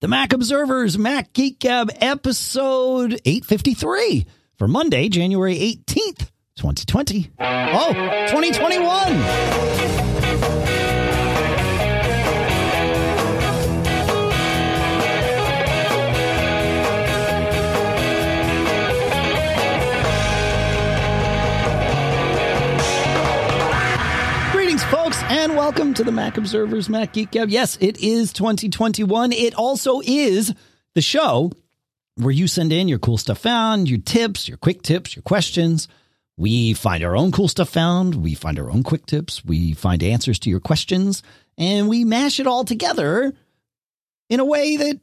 The Mac Observer's Mac Geek Gab episode 853 for Monday, January 18th, 2020. 2021! Folks, and welcome to the Mac Observer's Mac Geek Gab. Yes, it is 2021. It also is the show where you send in your cool stuff found, your tips, your quick tips, your questions. We find our own cool stuff found. We find our own quick tips. We find answers to your questions, and we mash it all together in a way that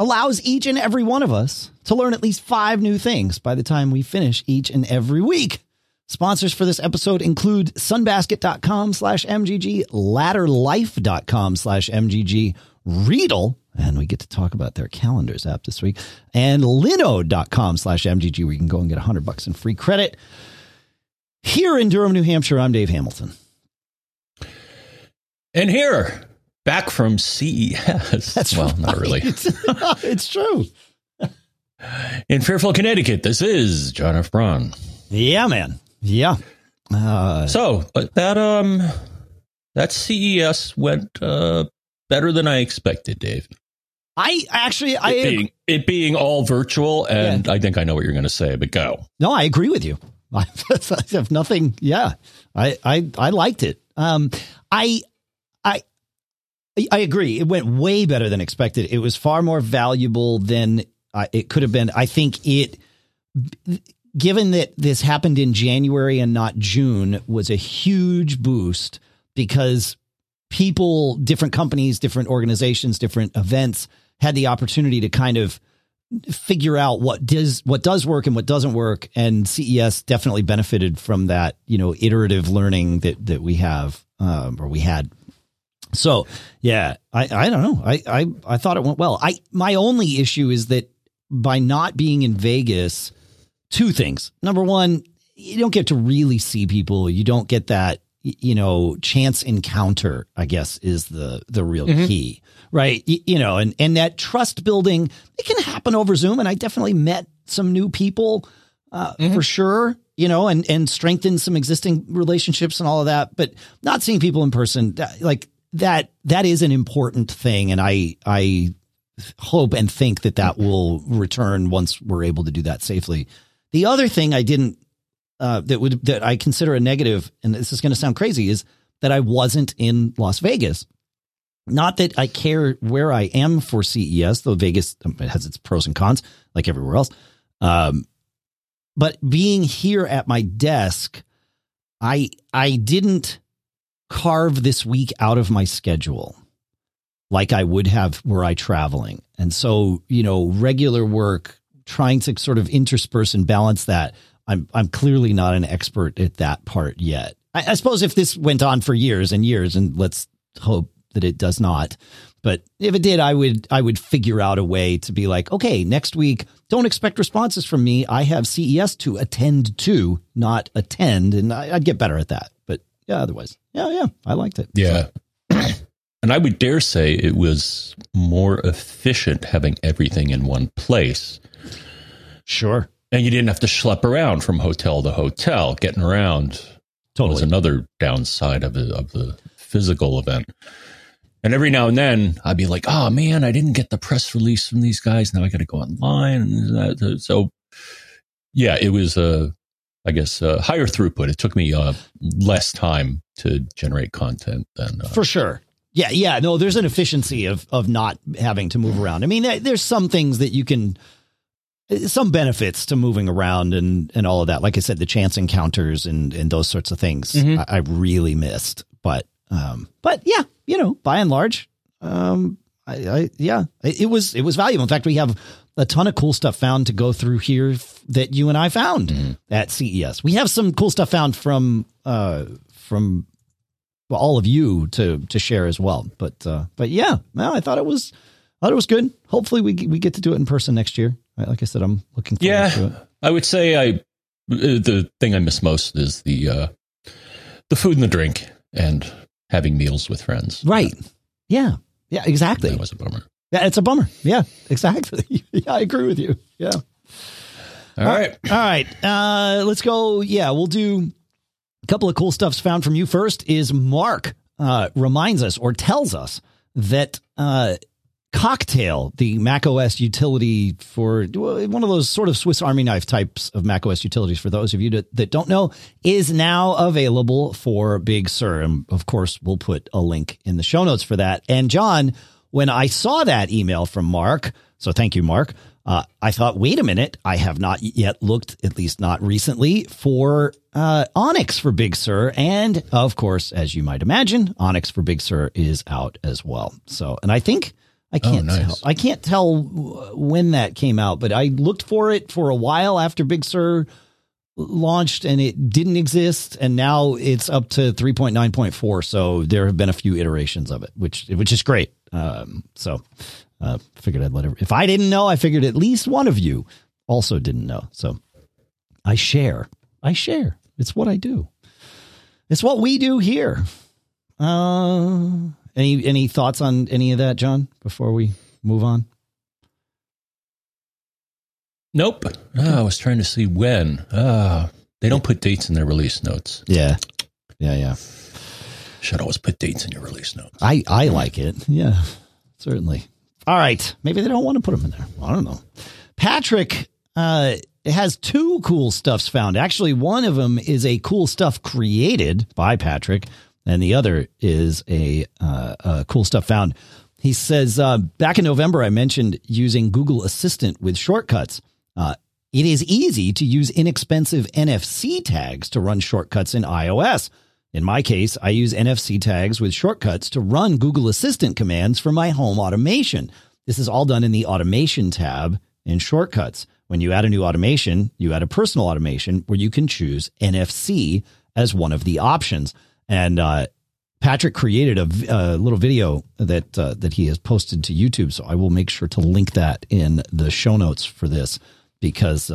allows each and every one of us to learn at least 5 new things by the time we finish each and every week. Sponsors for this episode include Sunbasket.com/MGG, LadderLife.com/MGG, Riedel, and we get to talk about their Calendars app this week, and Linode.com/MGG, where you can go and get $100 in free credit. Here in Durham, New Hampshire, I'm Dave Hamilton. And here, back from CES. That's well, right. Not really. It's true. In Fairfield, Connecticut, this is John F. Braun. Yeah, man. Yeah. So that CES went better than I expected, Dave. It being all virtual, and yeah. I think I know what you're going to say, but go. No, I agree with you. I have nothing. Yeah, I liked it. I agree. It went way better than expected. It was far more valuable than it could have been. I think it. Given that this happened in January and not June was a huge boost because people, different companies, different organizations, different events had the opportunity to kind of figure out what does work and what doesn't work. And CES definitely benefited from that, iterative learning that we have or we had. So, yeah, I don't know. I thought it went well. My only issue is that by not being in Vegas, 2 things. Number 1, you don't get to really see people. You don't get that, chance encounter, I guess, is the real key, right? And that trust building, it can happen over Zoom. And I definitely met some new people for sure, and strengthened some existing relationships and all of that. But not seeing people in person, that is an important thing. And I hope and think that will return once we're able to do that safely. The other thing I didn't that I consider a negative, and this is going to sound crazy, is that I wasn't in Las Vegas. Not that I care where I am for CES, though Vegas has its pros and cons like everywhere else. But being here at my desk, I didn't carve this week out of my schedule like I would have were I traveling. And so, regular work, trying to sort of intersperse and balance that. I'm clearly not an expert at that part yet. I suppose if this went on for years and years, and let's hope that it does not, but if it did, I would figure out a way to be like, okay, next week, don't expect responses from me. I have CES to attend to, not attend. And I'd get better at that. But yeah, otherwise, yeah, I liked it. Yeah. So. And I would dare say it was more efficient having everything in one place. Sure. And you didn't have to schlep around from hotel to hotel, getting around. Totally. Was another downside of the physical event. And every now and then I'd be like, oh, man, I didn't get the press release from these guys. Now I got to go online. So, yeah, it was a higher throughput. It took me less time to generate content than for sure. Yeah. No, there's an efficiency of not having to move around. I mean, there's some things that you can, some benefits to moving around and all of that. Like I said, the chance encounters and those sorts of things I really missed. But yeah, by and large, it was valuable. In fact, we have a ton of cool stuff found to go through here that you and I found at CES. We have some cool stuff found from all of you to share as well. But yeah, no, I thought it was good. Hopefully we get to do it in person next year. Like I said, I'm looking forward to it. I would say the thing I miss most is the food and the drink and having meals with friends. Right. Yeah, exactly. That was a bummer. Yeah, it's a bummer. Yeah, exactly. Yeah, I agree with you. Yeah. All right. Let's go. Yeah, we'll do a couple of cool stuffs found from you. First is Mark reminds us or tells us that Cocktail, the macOS utility for one of those sort of Swiss Army knife types of macOS utilities, for those of you that don't know, is now available for Big Sur. And of course, we'll put a link in the show notes for that. And John, when I saw that email from Mark, so thank you, Mark, I thought, wait a minute, I have not yet looked, at least not recently, for Onyx for Big Sur. And of course, as you might imagine, Onyx for Big Sur is out as well. So, and I think I can't tell when that came out, but I looked for it for a while after Big Sur launched and it didn't exist. And now it's up to 3.9.4. So there have been a few iterations of it, which is great. So figured I'd let it, if I didn't know, I figured at least one of you also didn't know. So I share. It's what I do. It's what we do here. Any thoughts on any of that, John, before we move on? Nope. Oh, I was trying to see when. They don't put dates in their release notes. Yeah. Should always put dates in your release notes. I like it. Yeah, certainly. All right. Maybe they don't want to put them in there. I don't know. Patrick has two cool stuffs found. Actually, one of them is a cool stuff created by Patrick, and the other is a cool stuff found. He says, back in November, I mentioned using Google Assistant with shortcuts. It is easy to use inexpensive NFC tags to run shortcuts in iOS. In my case, I use NFC tags with shortcuts to run Google Assistant commands for my home automation. This is all done in the Automation tab in Shortcuts. When you add a new automation, you add a personal automation where you can choose NFC as one of the options. And Patrick created a little video that he has posted to YouTube. So I will make sure to link that in the show notes for this because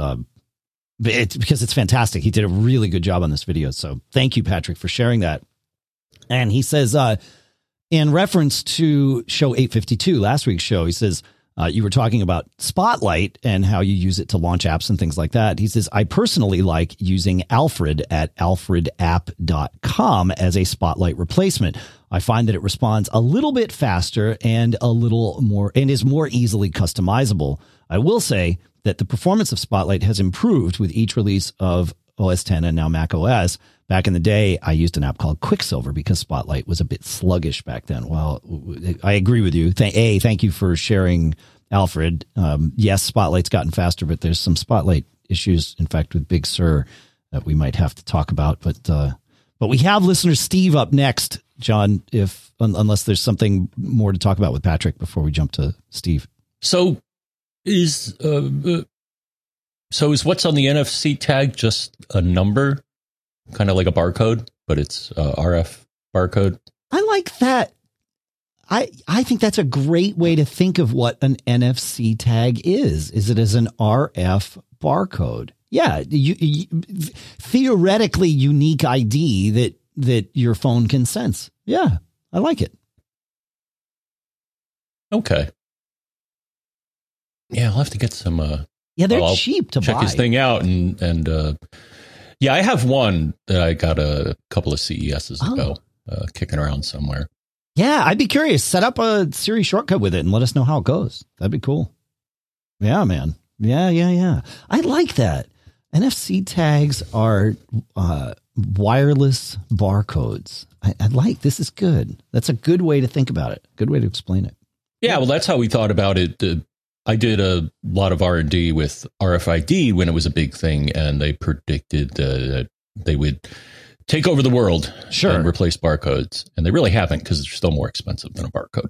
it's fantastic. He did a really good job on this video. So thank you, Patrick, for sharing that. And he says, in reference to show 852, last week's show, he says, you were talking about Spotlight and how you use it to launch apps and things like that. He says, I personally like using Alfred at alfredapp.com as a Spotlight replacement. I find that it responds a little bit faster and a little more and is more easily customizable. I will say that the performance of Spotlight has improved with each release of OS X and now Mac OS. Back in the day, I used an app called Quicksilver because Spotlight was a bit sluggish back then. Well, I agree with you. Thank you for sharing, Alfred. Yes, Spotlight's gotten faster, but there's some Spotlight issues, in fact, with Big Sur that we might have to talk about. But we have listener Steve up next, John, unless there's something more to talk about with Patrick before we jump to Steve. So is what's on the NFC tag just a number? Kind of like a barcode, but it's RF barcode. I like that. I think that's a great way to think of what an NFC tag is. Is it as an RF barcode? Yeah, you theoretically unique ID that your phone can sense. Yeah, I like it. Okay. Yeah, I'll have to get some. They're cheap to buy. Check this thing out and. Yeah, I have one that I got a couple of CESs ago kicking around somewhere. Yeah, I'd be curious. Set up a Siri shortcut with it and let us know how it goes. That'd be cool. Yeah, man. Yeah. I like that. NFC tags are wireless barcodes. I like this. Is good. That's a good way to think about it. Good way to explain it. Yeah, well, that's how we thought about it. I did a lot of R&D with RFID when it was a big thing, and they predicted that they would take over the world and replace barcodes. And they really haven't, because they're still more expensive than a barcode.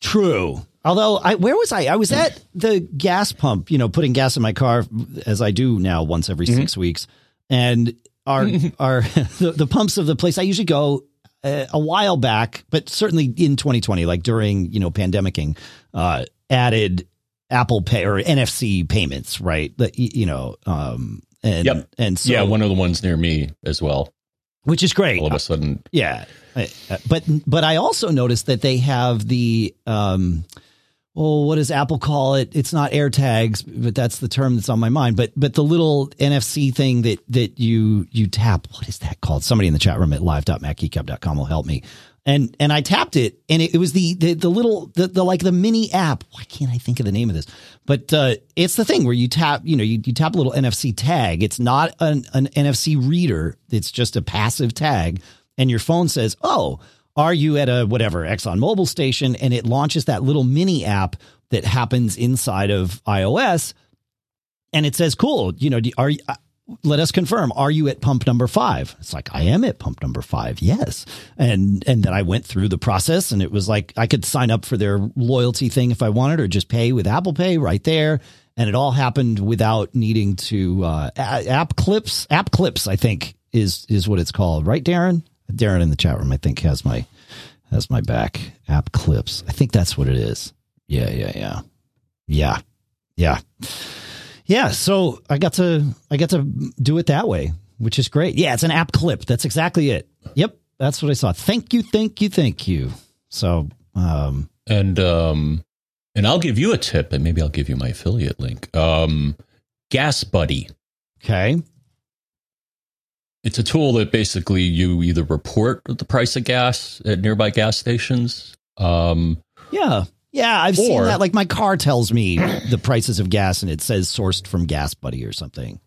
True. Although, where was I? I was at the gas pump, putting gas in my car, as I do now once every 6 weeks. And the pumps of the place I usually go, a while back, but certainly in 2020, like during, pandemicing, added Apple Pay or NFC payments, right? And so, yeah, one of the ones near me as well, which is great. All of a sudden, yeah. But I also noticed that they have the oh, what does Apple call it? It's not AirTags, but that's the term that's on my mind. But the little NFC thing that you tap, what is that called? Somebody in the chat room at live.macgeekup.com will help me. And I tapped it, and it was the little mini app. Why can't I think of the name of this? But it's the thing where you tap, you tap a little NFC tag. It's not an NFC reader. It's just a passive tag, and your phone says, oh, are you at a whatever ExxonMobil station? And it launches that little mini app that happens inside of iOS, and it says, cool, let us confirm. Are you at pump number 5? It's like, I am at pump number 5. Yes. And then I went through the process, and it was like, I could sign up for their loyalty thing if I wanted, or just pay with Apple Pay right there. And it all happened without needing to, app clips, I think is what it's called. Right, Darren? Darren in the chat room, I think has my back. App clips. I think that's what it is. Yeah. So I got to do it that way, which is great. Yeah, it's an app clip. That's exactly it. Yep, that's what I saw. Thank you. So and I'll give you a tip, and maybe I'll give you my affiliate link. GasBuddy. Okay. It's a tool that basically you either report the price of gas at nearby gas stations. Yeah, I've seen that. Like, my car tells me the prices of gas, and it says sourced from GasBuddy or something.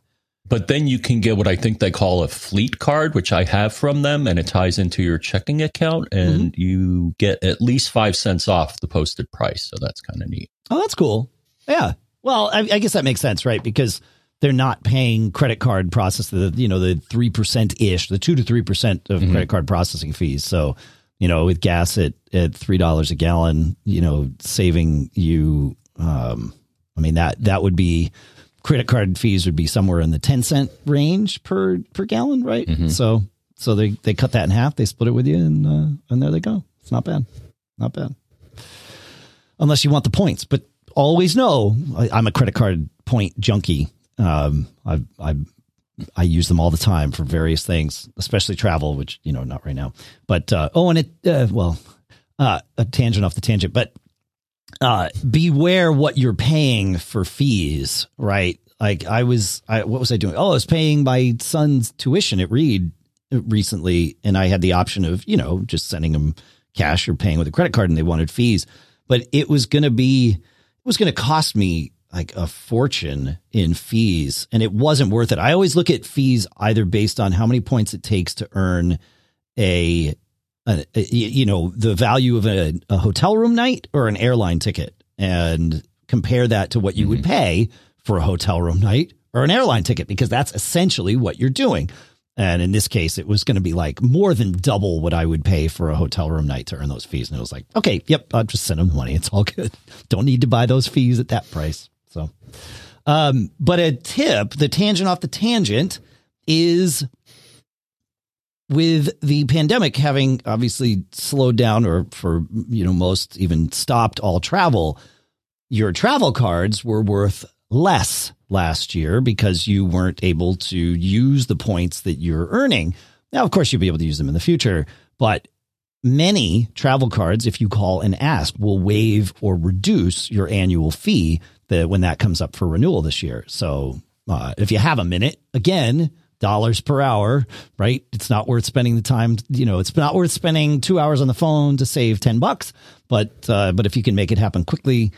But then you can get what I think they call a fleet card, which I have from them, and it ties into your checking account, and you get at least 5 cents off the posted price. So that's kind of neat. Oh, that's cool. Yeah. Well, I guess that makes sense, right? Because they're not paying credit card process, the 3%-ish, the 2 to 3% of credit card processing fees. So, with gas at $3 a gallon, saving you, that would be, credit card fees would be somewhere in the 10 cent range per gallon, right? Mm-hmm. So they cut that in half, they split it with you, and there they go. It's not bad. Unless you want the points, but always know I'm a credit card point junkie. I use them all the time for various things, especially travel, which, not right now, but, a tangent off the tangent, but, beware what you're paying for fees, right? Like what was I doing? Oh, I was paying my son's tuition at Reed recently. And I had the option of, just sending him cash or paying with a credit card, and they wanted fees, but it was going to cost me like a fortune in fees, and it wasn't worth it. I always look at fees either based on how many points it takes to earn the value of a hotel room night or an airline ticket, and compare that to what you would pay for a hotel room night or an airline ticket, because that's essentially what you're doing. And in this case, it was going to be like more than double what I would pay for a hotel room night to earn those fees. And it was like, okay, yep, I'll just send them the money. It's all good. Don't need to buy those fees at that price. So, but a tip, the tangent off the tangent, is with the pandemic having obviously slowed down, or for, most even stopped all travel, your travel cards were worth less last year because you weren't able to use the points that you're earning. Now, of course, you'll be able to use them in the future, but many travel cards, if you call and ask, will waive or reduce your annual fee when that comes up for renewal this year. So if you have a minute, again, dollars per hour, right? It's not worth spending the time, it's not worth spending 2 hours on the phone to save $10, but if you can make it happen quickly,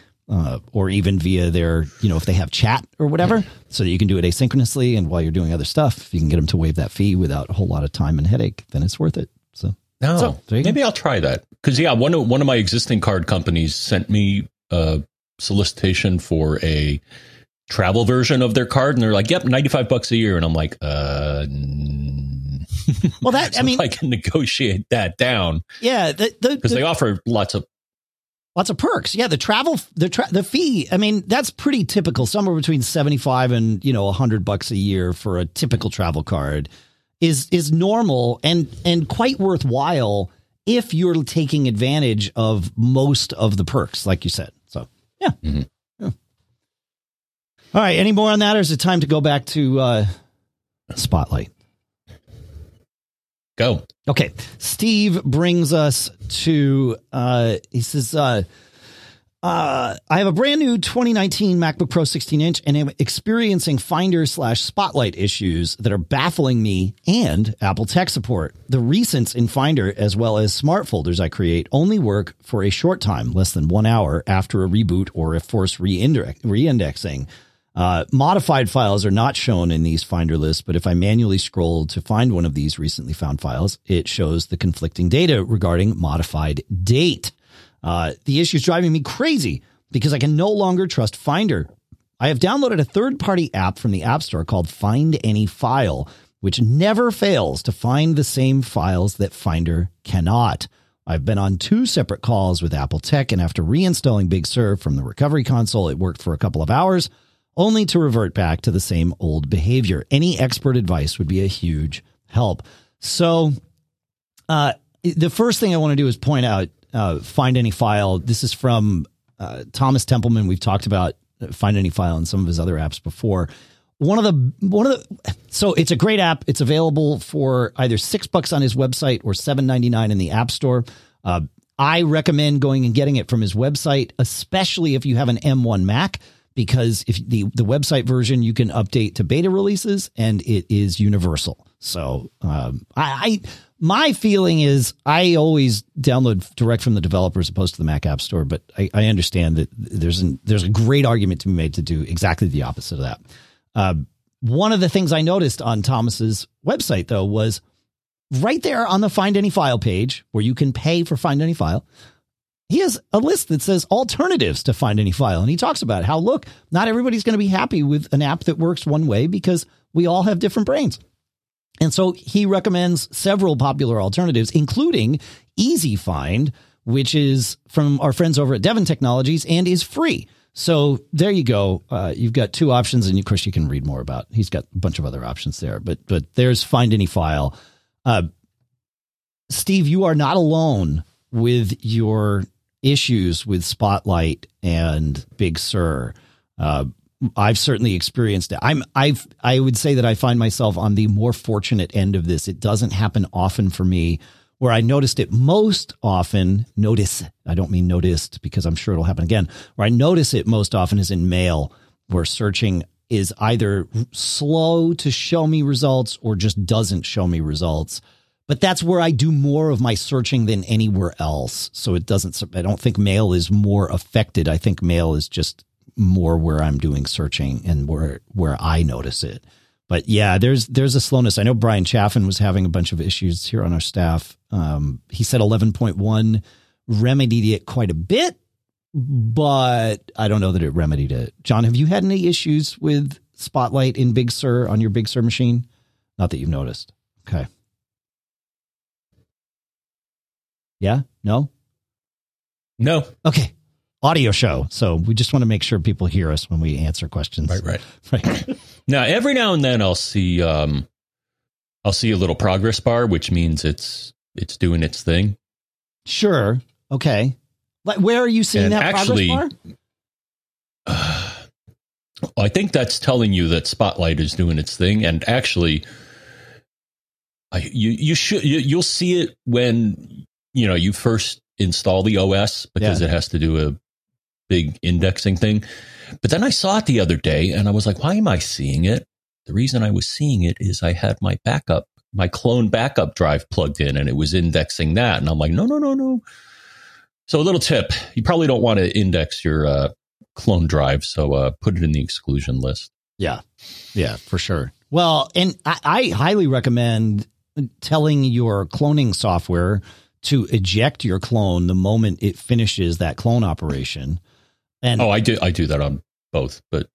or even via their, if they have chat or whatever, so that you can do it asynchronously. And while you're doing other stuff, if you can get them to waive that fee without a whole lot of time and headache, then it's worth it. So, maybe I'll try that. Cause one of my existing card companies sent me a solicitation for a travel version of their card. And they're like, yep, $95 a year. And I'm like, well, that, so I mean, I can negotiate that down. Yeah. Cause they offer lots of perks. Yeah, the travel, the fee. I mean, that's pretty typical. Somewhere between $75 and $100 a year for a typical travel card is normal and quite worthwhile if you're taking advantage of most of the perks, like you said. So yeah. Mm-hmm. Yeah. All right. Any more on that, or is it time to go back to Spotlight? Go. Okay. Steve brings us to, he says, I have a brand new 2019 MacBook Pro 16-inch, and I'm experiencing Finder/Spotlight issues that are baffling me and Apple tech support. The recents in Finder, as well as smart folders I create, only work for a short time, less than 1 hour after a reboot or a forced reindexing. Modified files are not shown in these Finder lists, but if I manually scroll to find one of these recently found files, it shows the conflicting data regarding modified date. The issue is driving me crazy because I can no longer trust Finder. I have downloaded a third-party app from the App Store called Find Any File, which never fails to find the same files that Finder cannot. I've been on two separate calls with Apple Tech, and after reinstalling Big Sur from the recovery console, it worked for a couple of hours, only to revert back to the same old behavior. Any expert advice would be a huge help. So the first thing I want to do is point out, Find Any File. This is from Thomas Templeman. We've talked about Find Any File and some of his other apps before. So it's a great app. It's available for either $6 on his website or $7.99 in the App Store. I recommend going and getting it from his website, especially if you have an M1 Mac, because if the website version you can update to beta releases and it is universal. So my feeling is I always download direct from the developer as opposed to the Mac App Store, but I understand that there's a great argument to be made to do exactly the opposite of that. One of the things I noticed on Thomas's website, though, was right there on the Find Any File page where you can pay for Find Any File. He has a list that says alternatives to Find Any File. And he talks about how, look, not everybody's going to be happy with an app that works one way because we all have different brains. And so he recommends several popular alternatives, including Easy Find, which is from our friends over at Devon Technologies and is free. So there you go. You've got two options, and of course you can read more about. He's got a bunch of other options there, but there's Find Any File. Steve, you are not alone with your issues with Spotlight and Big Sur. I've certainly experienced it. I would say that I find myself on the more fortunate end of this. It doesn't happen often for me. Where I noticed it most often, I don't mean noticed because I'm sure it'll happen again. Where I notice it most often is in mail, where searching is either slow to show me results or just doesn't show me results. But that's where I do more of my searching than anywhere else. So I don't think mail is more affected. I think mail is just more where I'm doing searching and where I notice it. But yeah, there's a slowness. I know Brian Chaffin was having a bunch of issues here on our staff. He said 11.1 remedied it quite a bit, but I don't know that it remedied it. John, have you had any issues with Spotlight in Big Sur on your Big Sur machine? Not that you've noticed. Okay. Yeah? No? No. Okay. Audio show. So we just want to make sure people hear us when we answer questions. Right. Now, every now and then I'll see a little progress bar, which means it's doing its thing. Sure. Okay. Like, where are you seeing that progress bar? I think that's telling you that Spotlight is doing its thing. And actually you'll see it when, you first install the OS because it has to do a big indexing thing. But then I saw it the other day and I was like, why am I seeing it? The reason I was seeing it is I had my clone backup drive plugged in and it was indexing that. And I'm like, no. So a little tip, you probably don't want to index your clone drive. So put it in the exclusion list. Yeah, for sure. Well, and I highly recommend telling your cloning software to eject your clone the moment it finishes that clone operation. And I do that on both, but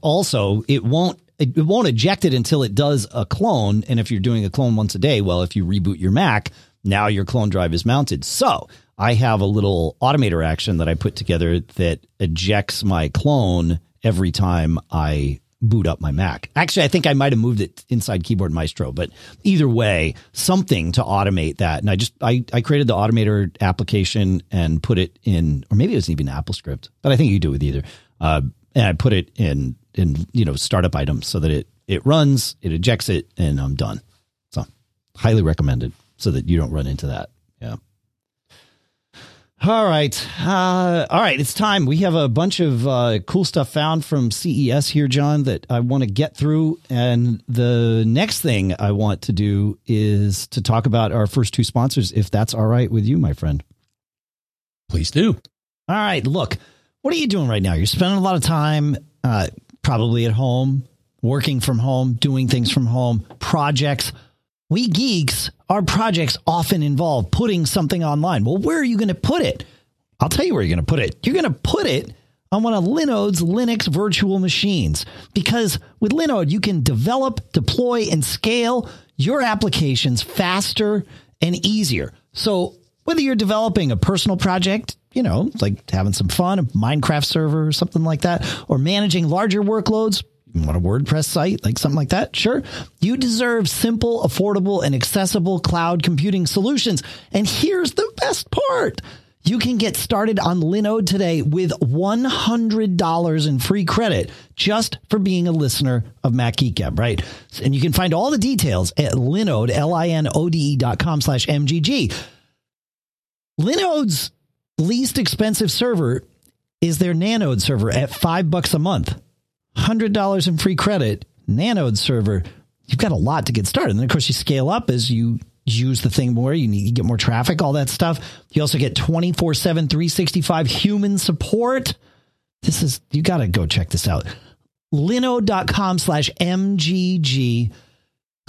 also it won't eject it until it does a clone. And if you're doing a clone once a day, well, if you reboot your Mac, now your clone drive is mounted. So I have a little automator action that I put together that ejects my clone every time I boot up my Mac. Actually, I think I might've moved it inside Keyboard Maestro, but either way, something to automate that. And I created the automator application and put it in, or maybe it wasn't even AppleScript, but I think you do it either. And I put it in startup items so that it runs, it ejects it, and I'm done. So highly recommended so that you don't run into that. Yeah. All right. It's time. We have a bunch of cool stuff found from CES here, John, that I want to get through. And the next thing I want to do is to talk about our first two sponsors, if that's all right with you, my friend. Please do. All right. Look, what are you doing right now? You're spending a lot of time probably at home, working from home, doing things from home, projects. We geeks, our projects often involve putting something online. Well, where are you going to put it? I'll tell you where you're going to put it. You're going to put it on one of Linode's Linux virtual machines, because with Linode, you can develop, deploy, and scale your applications faster and easier. So whether you're developing a personal project, you know, like having some fun, a Minecraft server or something like that, or managing larger workloads, you want a WordPress site, like something like that? Sure. You deserve simple, affordable, and accessible cloud computing solutions. And here's the best part. You can get started on Linode today with $100 in free credit just for being a listener of Mac Geek Gab, right? And you can find all the details at Linode, linode.com/MGG. Linode's least expensive server is their Nanode server at $5 a month. $100 in free credit, Nanode server. You've got a lot to get started. And then, of course, you scale up as you use the thing more. You get more traffic, all that stuff. You also get 24/7, 365 human support. You got to go check this out. Linode.com/MGG.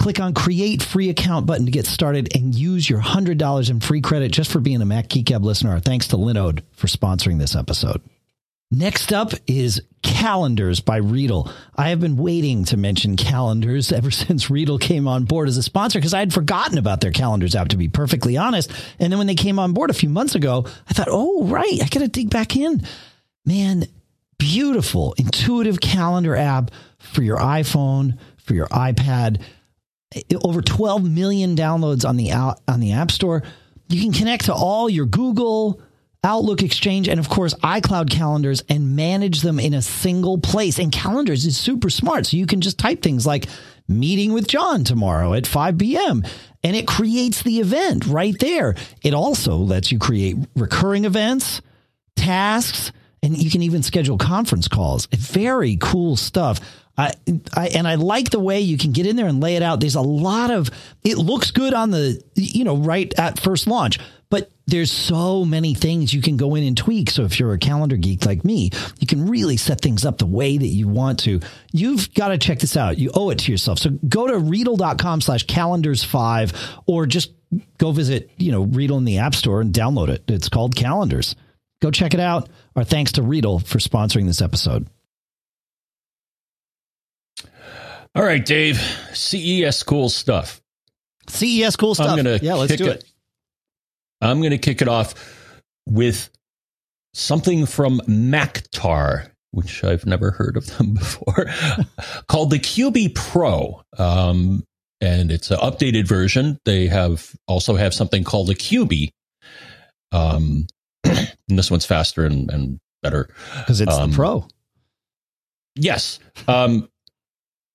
Click on Create Free Account button to get started and use your $100 in free credit just for being a Mac Geek Gab listener. Our thanks to Linode for sponsoring this episode. Next up is Calendars by Riedel. I have been waiting to mention Calendars ever since Riedel came on board as a sponsor, because I had forgotten about their Calendars app, to be perfectly honest. And then when they came on board a few months ago, I thought, oh, right, I got to dig back in. Man, beautiful, intuitive calendar app for your iPhone, for your iPad. Over 12 million downloads on the App Store. You can connect to all your Google, Outlook, Exchange, and of course, iCloud calendars, and manage them in a single place. And Calendars is super smart. So you can just type things like meeting with John tomorrow at 5 p.m. and it creates the event right there. It also lets you create recurring events, tasks, and you can even schedule conference calls. Very cool stuff. I like the way you can get in there and lay it out. There's a lot of, it looks good on the, right at first launch, but there's so many things you can go in and tweak. So if you're a calendar geek like me, you can really set things up the way that you want to. You've got to check this out. You owe it to yourself. So go to Riedel.com/calendars5, or just go visit, Riedel in the App Store and download it. It's called Calendars. Go check it out. Our thanks to Riedel for sponsoring this episode. All right, Dave, CES cool stuff. CES cool stuff. Let's do it. I'm going to kick it off with something from Mactar, which I've never heard of them before, called the QB Pro. And it's an updated version. They also have something called the QB. And this one's faster and better. Because it's the Pro. Yes.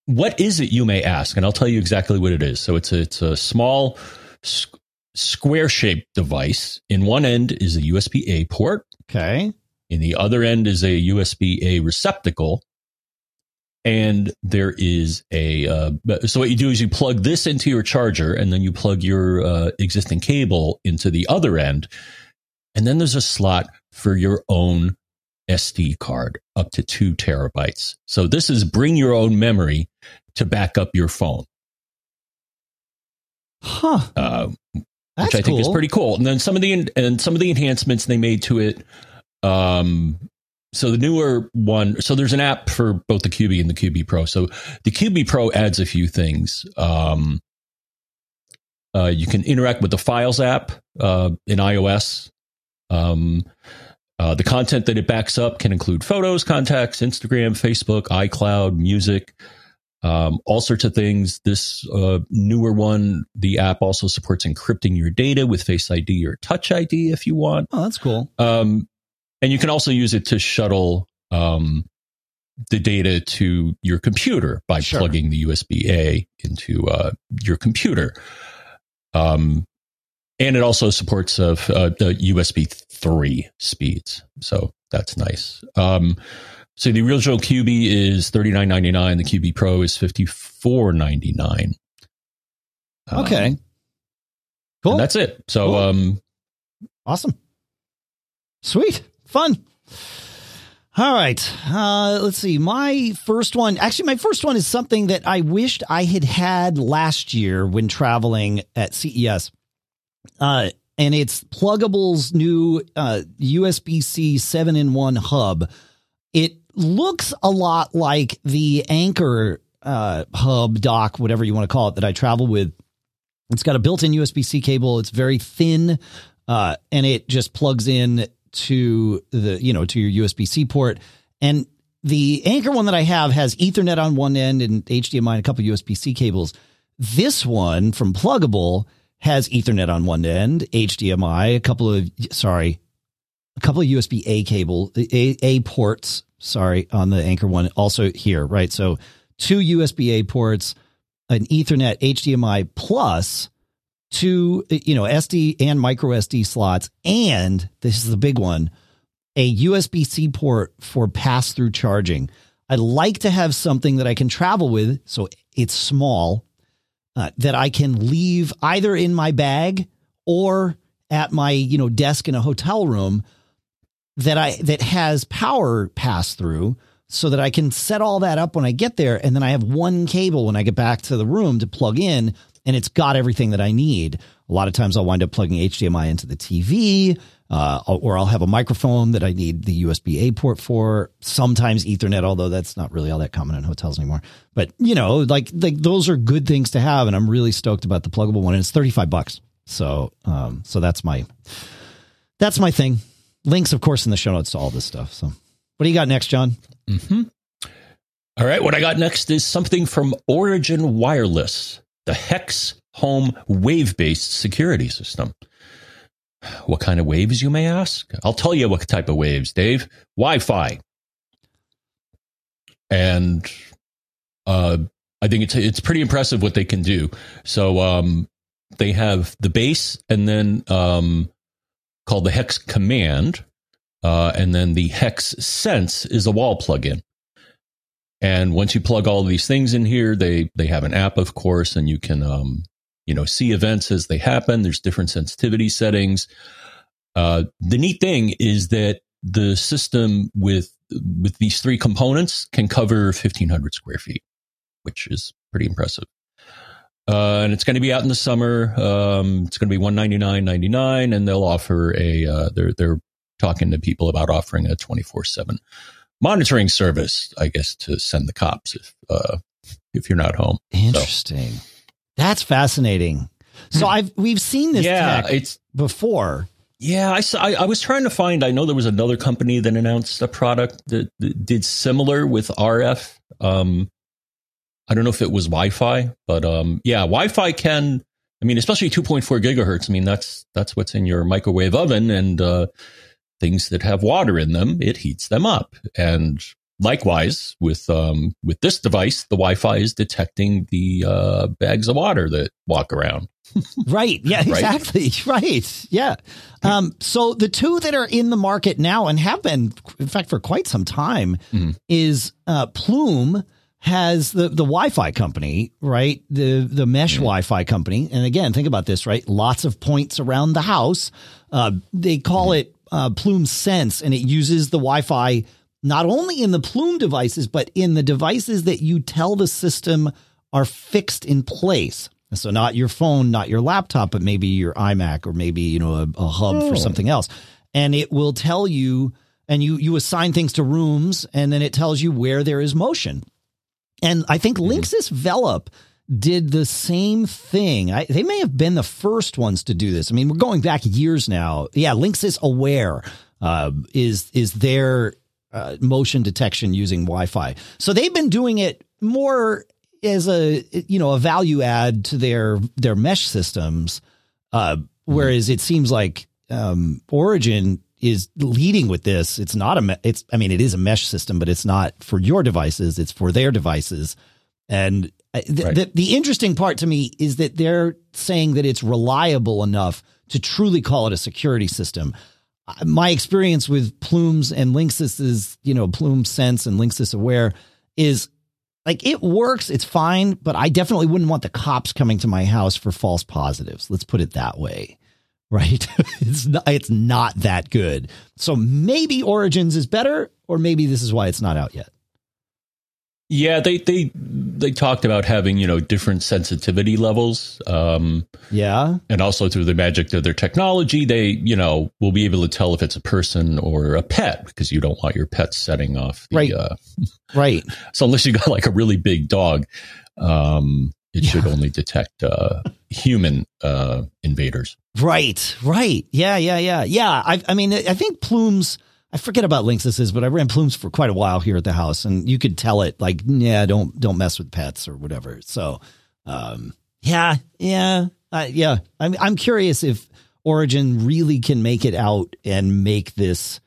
What is it, you may ask? And I'll tell you exactly what it is. So it's a small square-shaped device. In one end is a USB-A port. Okay. In the other end is a USB-A receptacle. And there is so what you do is you plug this into your charger, and then you plug your existing cable into the other end. And then there's a slot for your own SD card up to 2 terabytes. So this is bring your own memory to back up your phone. Huh. That's which I think cool. Is pretty cool. And then some of the enhancements they made to it. So the newer one, so there's an app for both the QB and the QB Pro. So the QB Pro adds a few things. You can interact with the Files app in iOS. The content that it backs up can include photos, contacts, Instagram, Facebook, iCloud, music, all sorts of things. This newer one, the app also supports encrypting your data with Face ID or Touch ID if you want. Oh, that's cool. And you can also use it to shuttle the data to your computer by plugging the USB-A into your computer. And it also supports the USB 3 speeds. So that's nice. So the original QB is $39.99. The QB Pro is $54.99. Okay. Cool. And that's it. So, cool. Awesome. Sweet. Fun. All right. Let's see. My first one is something that I wished I had had last year when traveling at CES. And it's Plugable's new USB-C 7-in-1 hub. It looks a lot like the Anker hub dock, whatever you want to call it, that I travel with. It's got a built-in USB-C cable. It's very thin, and it just plugs in to the, you know, to your USB-C port. And the Anker one that I have has Ethernet on one end and HDMI and a couple USB-C cables. This one from Plugable has Ethernet on one end, HDMI, a couple of USB-A cable, A ports, on the Anker one also here, right? So 2 USB-A ports, an Ethernet HDMI plus 2, SD and micro SD slots. And this is the big one, a USB-C port for pass-through charging. I like to have something that I can travel with. So it's small, that I can leave either in my bag or at my, desk in a hotel room that has power pass through, so that I can set all that up when I get there. And then I have one cable when I get back to the room to plug in, and it's got everything that I need. A lot of times I'll wind up plugging HDMI into the TV, or I'll have a microphone that I need the USB-A port for, sometimes Ethernet, although that's not really all that common in hotels anymore. But, like those are good things to have. And I'm really stoked about the Plugable one, and it's $35. So, so that's my thing. Links, of course, in the show notes to all this stuff. So what do you got next, John? Mm-hmm. All right. What I got next is something from Origin Wireless, the Hex Home wave-based security system. What kind of waves, you may ask? I'll tell you what type of waves, Dave. Wi-Fi. And I think it's pretty impressive what they can do. So they have the base, and then called the Hex command. And then the Hex Sense is a wall plug-in. And once you plug all of these things in here, they have an app, of course, and you can see events as they happen. There's different sensitivity settings. The neat thing is that the system with these 3 components can cover 1,500 square feet, which is pretty impressive. And it's going to be out in the summer. It's going to be $199.99, and they'll offer they're talking to people about offering a 24/7 monitoring service, I guess, to send the cops if you're not home. Interesting. So. That's fascinating. So we've seen this tech before. Yeah, I was trying to find. I know there was another company that announced a product that did similar with RF. I don't know if it was Wi-Fi, but Wi-Fi can. I mean, especially 2.4 gigahertz. I mean, that's what's in your microwave oven, and things that have water in them, it heats them up. And likewise, with this device, the Wi-Fi is detecting the bags of water that walk around. Right. Yeah, right? Exactly. Right. Yeah. So the 2 that are in the market now and have been, in fact, for quite some time, is Plume has the Wi-Fi company, right? The mesh Wi-Fi company. And again, think about this, right? Lots of points around the house. They call it Plume Sense, and it uses the Wi-Fi not only in the Plume devices, but in the devices that you tell the system are fixed in place. So not your phone, not your laptop, but maybe your iMac, or maybe, a hub for something else. And it will tell you, and you assign things to rooms, and then it tells you where there is motion. And I think Linksys Velop did the same thing. They may have been the first ones to do this. I mean, we're going back years now. Yeah, Linksys Aware is their motion detection using Wi-Fi. So they've been doing it more as a value add to their mesh systems, whereas it seems like Origin is leading with this. It's not it is a mesh system, but it's not for your devices. It's for their devices. And the interesting part to me is that they're saying that it's reliable enough to truly call it a security system. My experience with Plumes and Linksys is, you know, Plume Sense and Linksys Aware is like, it works, it's fine, but I definitely wouldn't want the cops coming to my house for false positives. Let's put it that way, right? It's not that good. So maybe Origins is better, or maybe this is why it's not out yet. Yeah, they talked about having, you know, different sensitivity levels. Yeah. And also through the magic of their technology, they, you know, will be able to tell if it's a person or a pet, because you don't want your pet setting off. The, right. Right. So unless you got like a really big dog, it should only detect human invaders. Right. Right. Yeah. Yeah. I think Plumes. I forget about Linksys, but I ran Plumes for quite a while here at the house, and you could tell it like, yeah, don't mess with pets or whatever. So, yeah. I'm curious if Origin really can make it out and make this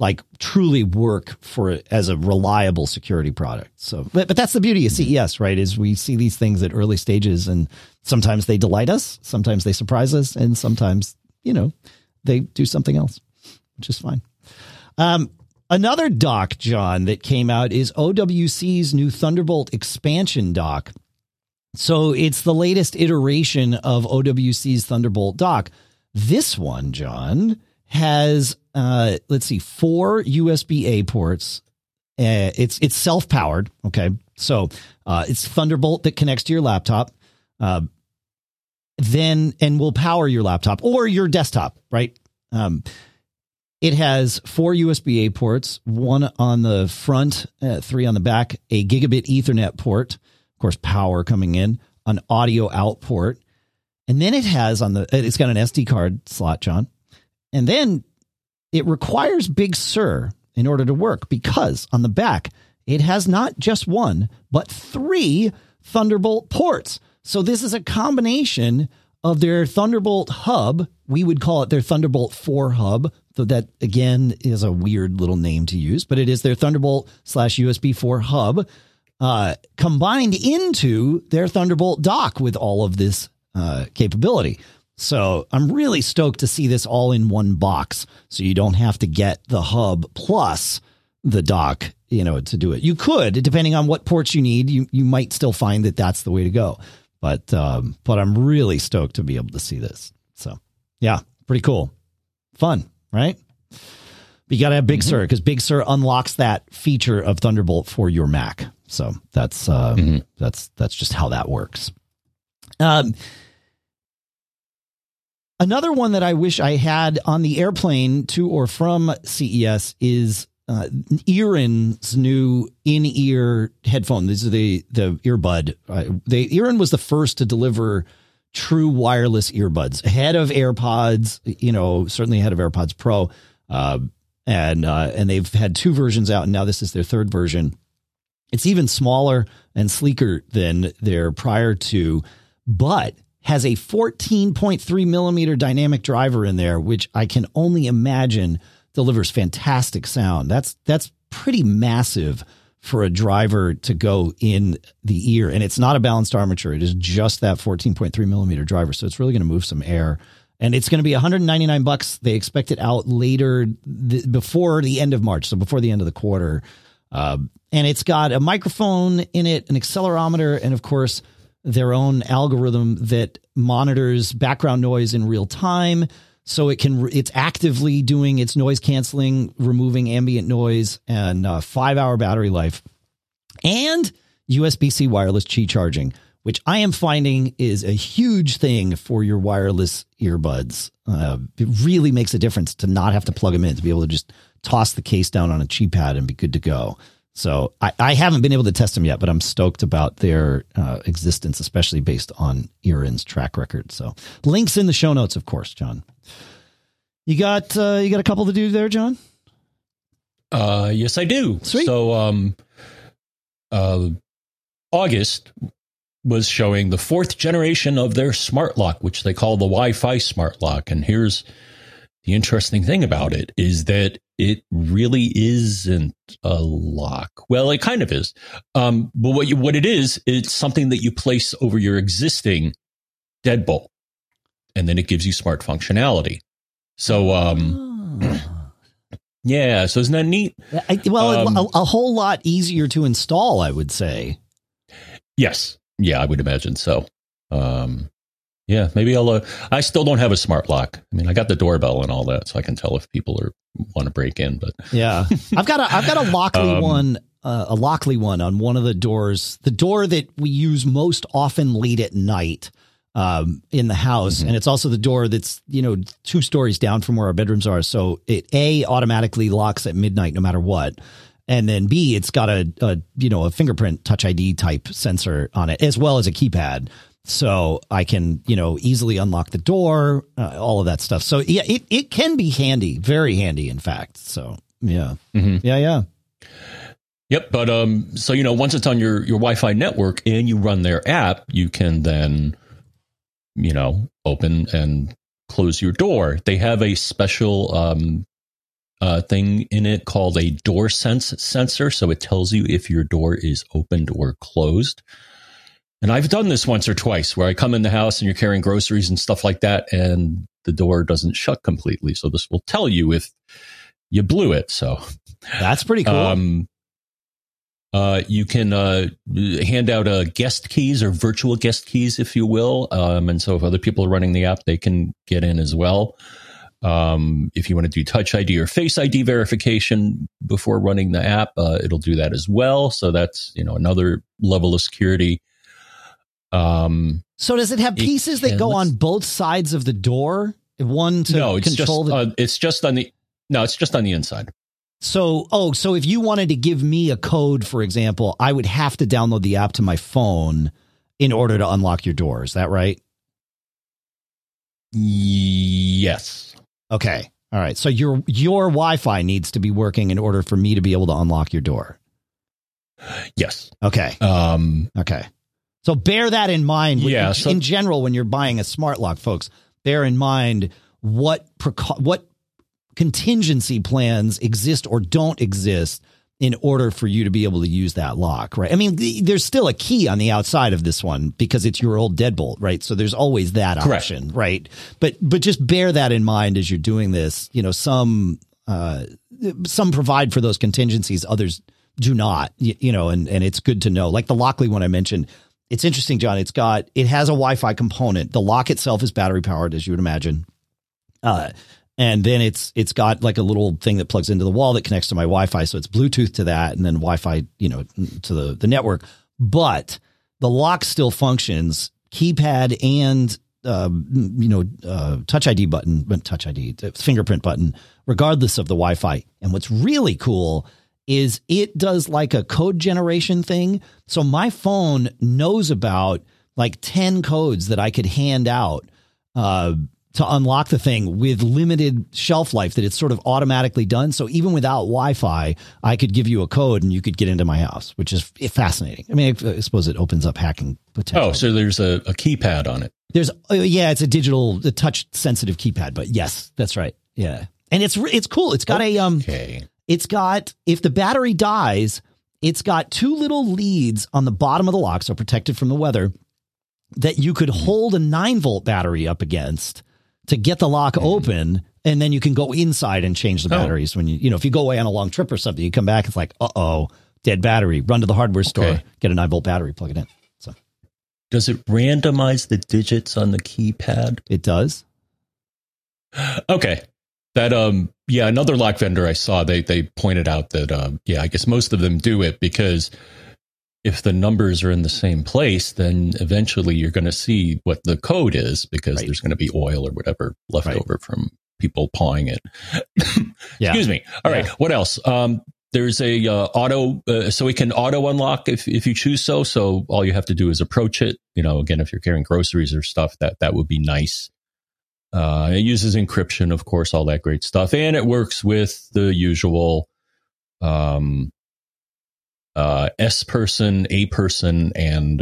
like truly work for as a reliable security product. So, but that's the beauty of CES, right? Is we see these things at early stages, and sometimes they delight us, sometimes they surprise us, and sometimes, you know, they do something else, which is fine. Another dock, John, that came out is OWC's new Thunderbolt expansion dock. So it's the latest iteration of OWC's Thunderbolt dock. This one, John, has, 4 USB-A ports. It's self-powered. Okay. So, it's Thunderbolt that connects to your laptop, and will power your laptop or your desktop, right? It has 4 USB-A ports, 1 on the front, 3 on the back, a gigabit Ethernet port, of course, power coming in, an audio out port. And then it's got an SD card slot, John. And then it requires Big Sur in order to work, because on the back, it has not just 1, but 3 Thunderbolt ports. So this is a combination of their Thunderbolt hub. We would call it their Thunderbolt 4 hub. So that, again, is a weird little name to use, but it is their Thunderbolt/USB4 hub combined into their Thunderbolt dock with all of this capability. So I'm really stoked to see this all in one box. So you don't have to get the hub plus the dock, you know, to do it. You could, depending on what ports you need, you might still find that that's the way to go. But I'm really stoked to be able to see this. So, yeah, pretty cool. Fun. Right. But you got to have Big Sur, because Big Sur unlocks that feature of Thunderbolt for your Mac. So that's just how that works. Another one that I wish I had on the airplane to or from CES is Earin's new in-ear headphone. These are the earbud. Earin was the first to deliver true wireless earbuds, ahead of AirPods, you know, certainly ahead of AirPods Pro. And they've had 2 versions out, and now this is their 3rd version. It's even smaller and sleeker than their prior 2, but has a 14.3 millimeter dynamic driver in there, which I can only imagine delivers fantastic sound. That's pretty massive for a driver to go in the ear. And it's not a balanced armature. It is just that 14.3 millimeter driver. So it's really going to move some air, and it's going to be $199. They expect it out later before the end of March. So before the end of the quarter. And it's got a microphone in it, an accelerometer, and of course their own algorithm that monitors background noise in real time. So it's actively doing its noise canceling, removing ambient noise, and 5-hour battery life, and USB-C wireless Qi charging, which I am finding is a huge thing for your wireless earbuds. It really makes a difference to not have to plug them in, to be able to just toss the case down on a Qi pad and be good to go. So I haven't been able to test them yet, but I'm stoked about their existence, especially based on Earin's track record. So links in the show notes, of course, John. You got a couple to do there, John? Yes, I do. Sweet. So August was showing the 4th generation of their smart lock, which they call the Wi-Fi smart lock. And here's the interesting thing about it, is that it really isn't a lock. Well, it kind of is. But what it is, it's something that you place over your existing deadbolt. and then it gives you smart functionality. So, yeah. So isn't that neat? A whole lot easier to install, I would say. Yes. Yeah, I would imagine so. Yeah, maybe I'll, I still don't have a smart lock. I mean, I got the doorbell and all that, so I can tell if people want to break in, but yeah, I've got a Lockly one, on one of the doors, the door that we use most often late at night, in the house. Mm-hmm. And it's also the door that's, you know, 2 stories down from where our bedrooms are. So it A, automatically locks at midnight, no matter what. And then B, it's got a fingerprint touch ID type sensor on it, as well as a keypad. So I can, easily unlock the door, all of that stuff. So yeah, it can be handy, very handy, in fact. So yeah. Mm-hmm. Yeah. Yep. But, so, once it's on your Wi-Fi network and you run their app, you can then, open and close your door. They have a special, thing in it called a door sense sensor. So it tells you if your door is opened or closed. And I've done this once or twice where I come in the house and you're carrying groceries and stuff like that, and the door doesn't shut completely. So this will tell you if you blew it. So that's pretty cool. You can hand out guest keys or virtual guest keys, if you will. And so if other people are running the app, they can get in as well. If you want to do Touch ID or Face ID verification before running the app, it'll do that as well. So that's, another level of security. So does it have pieces that go on both sides of the door? One to control the... it's just on the inside. So, so if you wanted to give me a code, for example, I would have to download the app to my phone in order to unlock your door. Is that right? Yes. Okay. All right. So your Wi-Fi needs to be working in order for me to be able to unlock your door. Yes. Okay. Okay. So bear that in mind. Yeah, in general, when you're buying a smart lock, folks, bear in mind what contingency plans exist or don't exist in order for you to be able to use that lock, right? I mean, there's still a key on the outside of this one because it's your old deadbolt, right? So there's always that option, right? But just bear that in mind as you're doing this. Some provide for those contingencies, others do not, and it's good to know. Like the Lockly one I mentioned, it's interesting, John. It has a Wi-Fi component. The lock itself is battery powered, as you would imagine. And then it's got like a little thing that plugs into the wall that connects to my Wi-Fi. So it's Bluetooth to that and then Wi-Fi, to the network. But the lock still functions. Keypad and, fingerprint button, regardless of the Wi-Fi. And what's really cool is it does like a code generation thing. So my phone knows about like 10 codes that I could hand out to unlock the thing with limited shelf life that it's sort of automatically done. So even without Wi-Fi, I could give you a code and you could get into my house, which is fascinating. I mean, I suppose it opens up hacking potential. Oh, so there's a keypad on it. There's it's a digital, touch sensitive keypad, but yes, that's right. Yeah. And it's cool. It's got it's got, if the battery dies, it's got 2 little leads on the bottom of the lock, so protected from the weather, that you could hold a 9-volt battery up against to get the lock open, and then you can go inside and change the batteries. When you if you go away on a long trip or something, you come back, it's like, dead battery, run to the hardware store, get a 9-volt battery, plug it in. So, does it randomize the digits on the keypad? It does. Okay. That, another lock vendor I saw, they pointed out that, I guess most of them do it because if the numbers are in the same place, then eventually you're going to see what the code is because there's going to be oil or whatever left over from people pawing it. Excuse me. All right. What else? There's a so it can auto unlock if you choose. So all you have to do is approach it. Again, if you're carrying groceries or stuff, that would be nice. It uses encryption, of course, all that great stuff. And it works with the usual S person, A person, and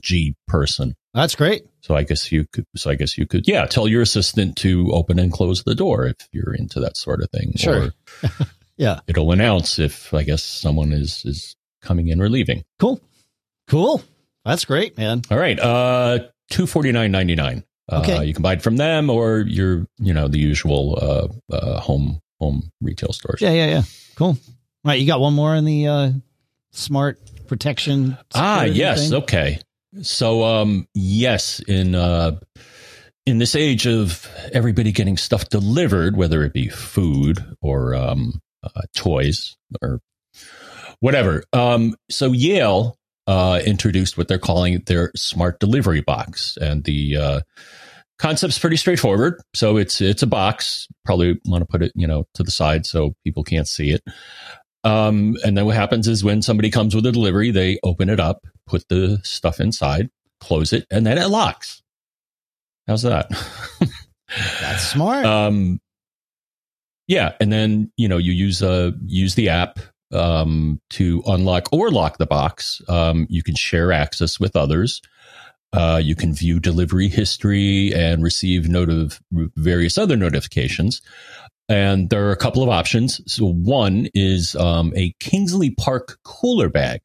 G person. That's great. So I guess you could tell your assistant to open and close the door if you're into that sort of thing. Sure. Or it'll announce if someone is coming in or leaving. Cool. That's great, man. All right. $249.99. Okay. You can buy it from them or your, you know, the usual home retail stores. Yeah. Cool. All right, you got one more in the smart protection. Ah, yes. Thing? Okay. So, yes, in this age of everybody getting stuff delivered, whether it be food or toys or whatever. So Yale introduced what they're calling their smart delivery box, and the concept's pretty straightforward. So it's a box. Probably want to put it, you know, to the side so people can't see it. And then what happens is when somebody comes with a delivery, they open it up, put the stuff inside, close it, and then it locks. How's that? That's smart. Yeah. And then, you know, you use the app to unlock or lock the box. You can share access with others. You can view delivery history and receive various other notifications. And there are a couple of options. So one is a Kingsley Park cooler bag.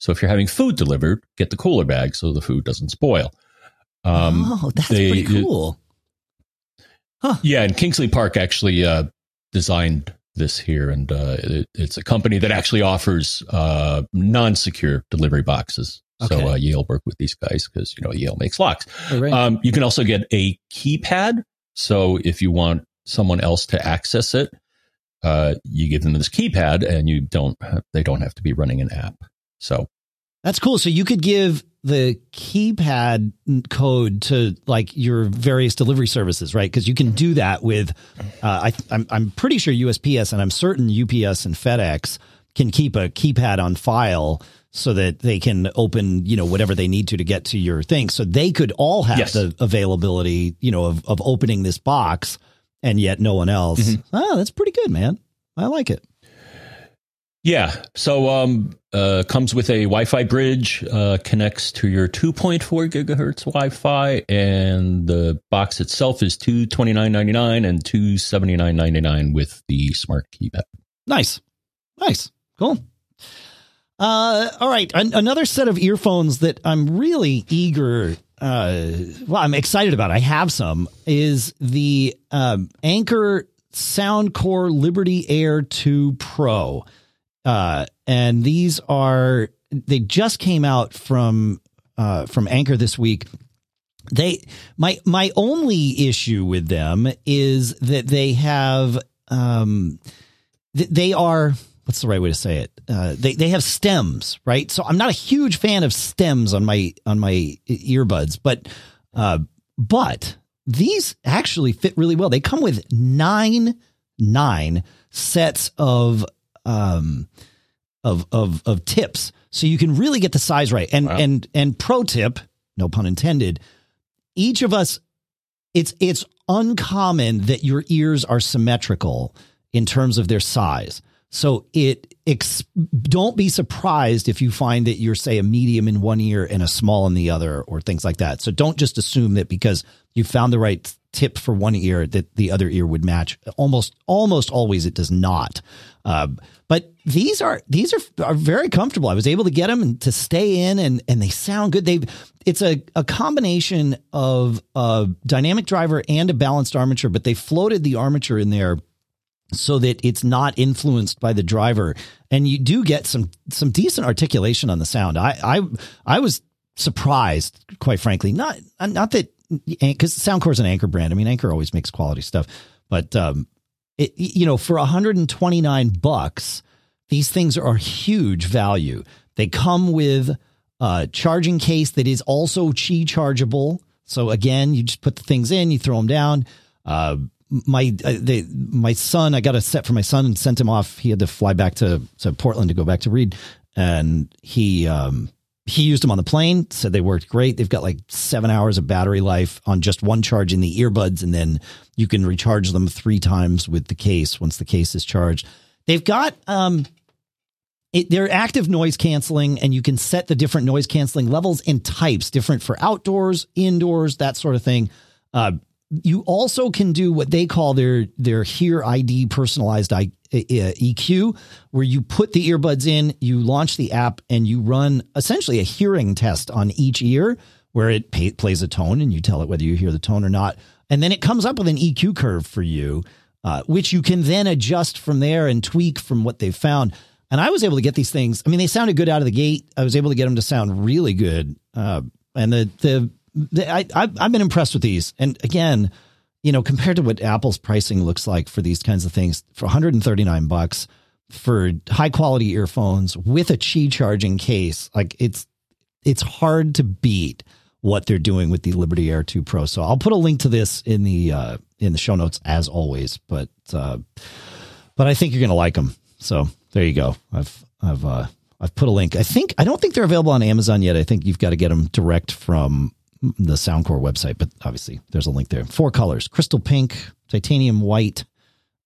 So if you're having food delivered, get the cooler bag so the food doesn't spoil. Pretty cool. Huh. Yeah, and Kingsley Park actually designed this here. And it's a company that actually offers non-secure delivery boxes. Okay. So Yale worked with these guys because, you know, Yale makes locks. Oh, right. You can also get a keypad. So if you want someone else to access it, you give them this keypad, and they don't have to be running an app. So that's cool. So you could give the keypad code to like your various delivery services, right? Because you can do that with I'm pretty sure USPS, and I'm certain UPS and FedEx can keep a keypad on file so that they can open, you know, whatever they need to get to your thing. So they could all have the availability, you know, of opening this box. And yet no one else. Mm-hmm. Oh, that's pretty good, man. I like it. Yeah. So comes with a Wi-Fi bridge, connects to your 2.4 gigahertz Wi-Fi, and the box itself is $229.99 and $279.99 with the smart keypad. Nice. Cool. All right. Another set of earphones that I'm really eager I'm excited about. I have some. Is the Anker Soundcore Liberty Air 2 Pro, and these are just came out from Anker this week. They my only issue with them is that they have they are. What's the right way to say it? They have stems, right? So I'm not a huge fan of stems on my earbuds, but these actually fit really well. They come with nine sets of tips, so you can really get the size right. And wow. and pro tip, no pun intended, each of us, it's uncommon that your ears are symmetrical in terms of their size. So don't be surprised if you find that you're, say, a medium in one ear and a small in the other, or things like that. So don't just assume that because you found the right tip for one ear that the other ear would match. Almost always it does not. But these are very comfortable. I was able to get them to stay in, and they sound good. It's a combination of a dynamic driver and a balanced armature, but they floated the armature in there so that it's not influenced by the driver, and you do get some decent articulation on the sound. I was surprised, quite frankly, not that, because Soundcore's an Anker brand. I mean, Anker always makes quality stuff, but for $129, these things are huge value. They come with a charging case that is also Qi chargeable. So again, you just put the things in, you throw them down. My son, I got a set for my son and sent him off. He had to fly back to Portland to go back to Reed, and he used them on the plane. So they worked great. They've got like 7 hours of battery life on just one charge in the earbuds, and then you can recharge them 3 times with the case once the case is charged. They've got they're active noise canceling, and you can set the different noise canceling levels and types, different for outdoors, indoors, that sort of thing. You also can do what they call their Hear ID personalized EQ, where you put the earbuds in, you launch the app, and you run essentially a hearing test on each ear where it plays a tone and you tell it whether you hear the tone or not. And then it comes up with an EQ curve for you, which you can then adjust from there and tweak from what they've found. And I was able to get these things. I mean, they sounded good out of the gate. I was able to get them to sound really good. And I've been impressed with these. And again, you know, compared to what Apple's pricing looks like for these kinds of things, for $139 for high quality earphones with a Qi charging case, like it's hard to beat what they're doing with the Liberty Air 2 Pro. So I'll put a link to this in the show notes as always, but I think you're going to like them. So there you go. I've put a link. I don't think they're available on Amazon yet. I think you've got to get them direct from the Soundcore website, but obviously there's a link there. 4 colors: crystal pink, titanium white,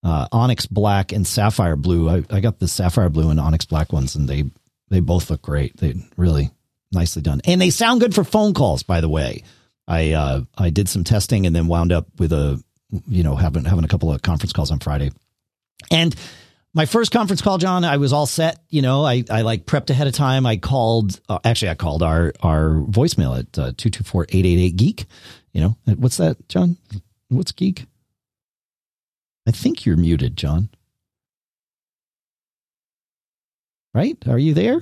onyx black, and sapphire blue. I got the sapphire blue and onyx black ones, and they both look great. They really nicely done. And they sound good for phone calls, by the way. I did some testing and then wound up with having a couple of conference calls on Friday. And my first conference call, John, I was all set. You know, I like prepped ahead of time. I called our voicemail at 224-888-GEEK. You know, what's that, John? What's geek? I think you're muted, John. Right? Are you there?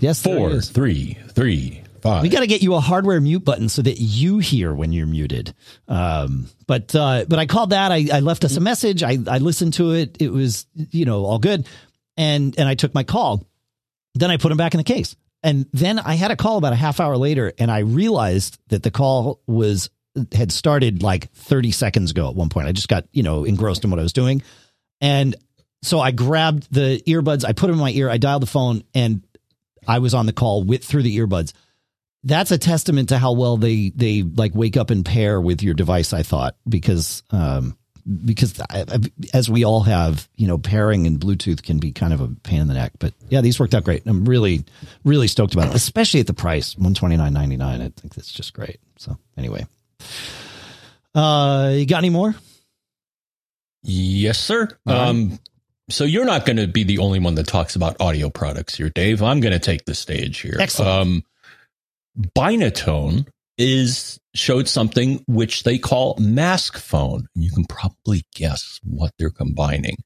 Yes, 4, 3, 3, 5. We got to get you a hardware mute button so that you hear when you're muted. But I called that. I left us a message. I listened to it. It was, you know, all good. And I took my call. Then I put him back in the case. And then I had a call about a half hour later, and I realized that the call had started like 30 seconds ago at one point. I just got, you know, engrossed in what I was doing. And so I grabbed the earbuds. I put them in my ear. I dialed the phone, and I was on the call through the earbuds. That's a testament to how well they like wake up and pair with your device, I thought, because as we all have, you know, pairing and Bluetooth can be kind of a pain in the neck. But yeah, these worked out great. I'm really, really stoked about it, especially at the price, $129.99. I think that's just great. So anyway, you got any more? Yes, sir. Right. So you're not going to be the only one that talks about audio products here, Dave. I'm going to take the stage here. Excellent. Binatone showed something which they call mask phone. You can probably guess what they're combining.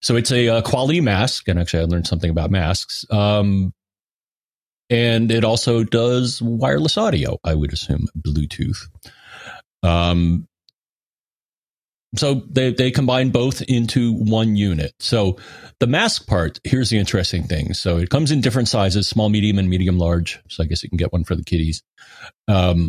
So it's a quality mask, and actually I learned something about masks. And it also does wireless audio, I would assume Bluetooth. So they combine both into one unit. So the mask part, here's the interesting thing. So it comes in different sizes: small, medium, and medium large. So I guess you can get one for the kiddies. The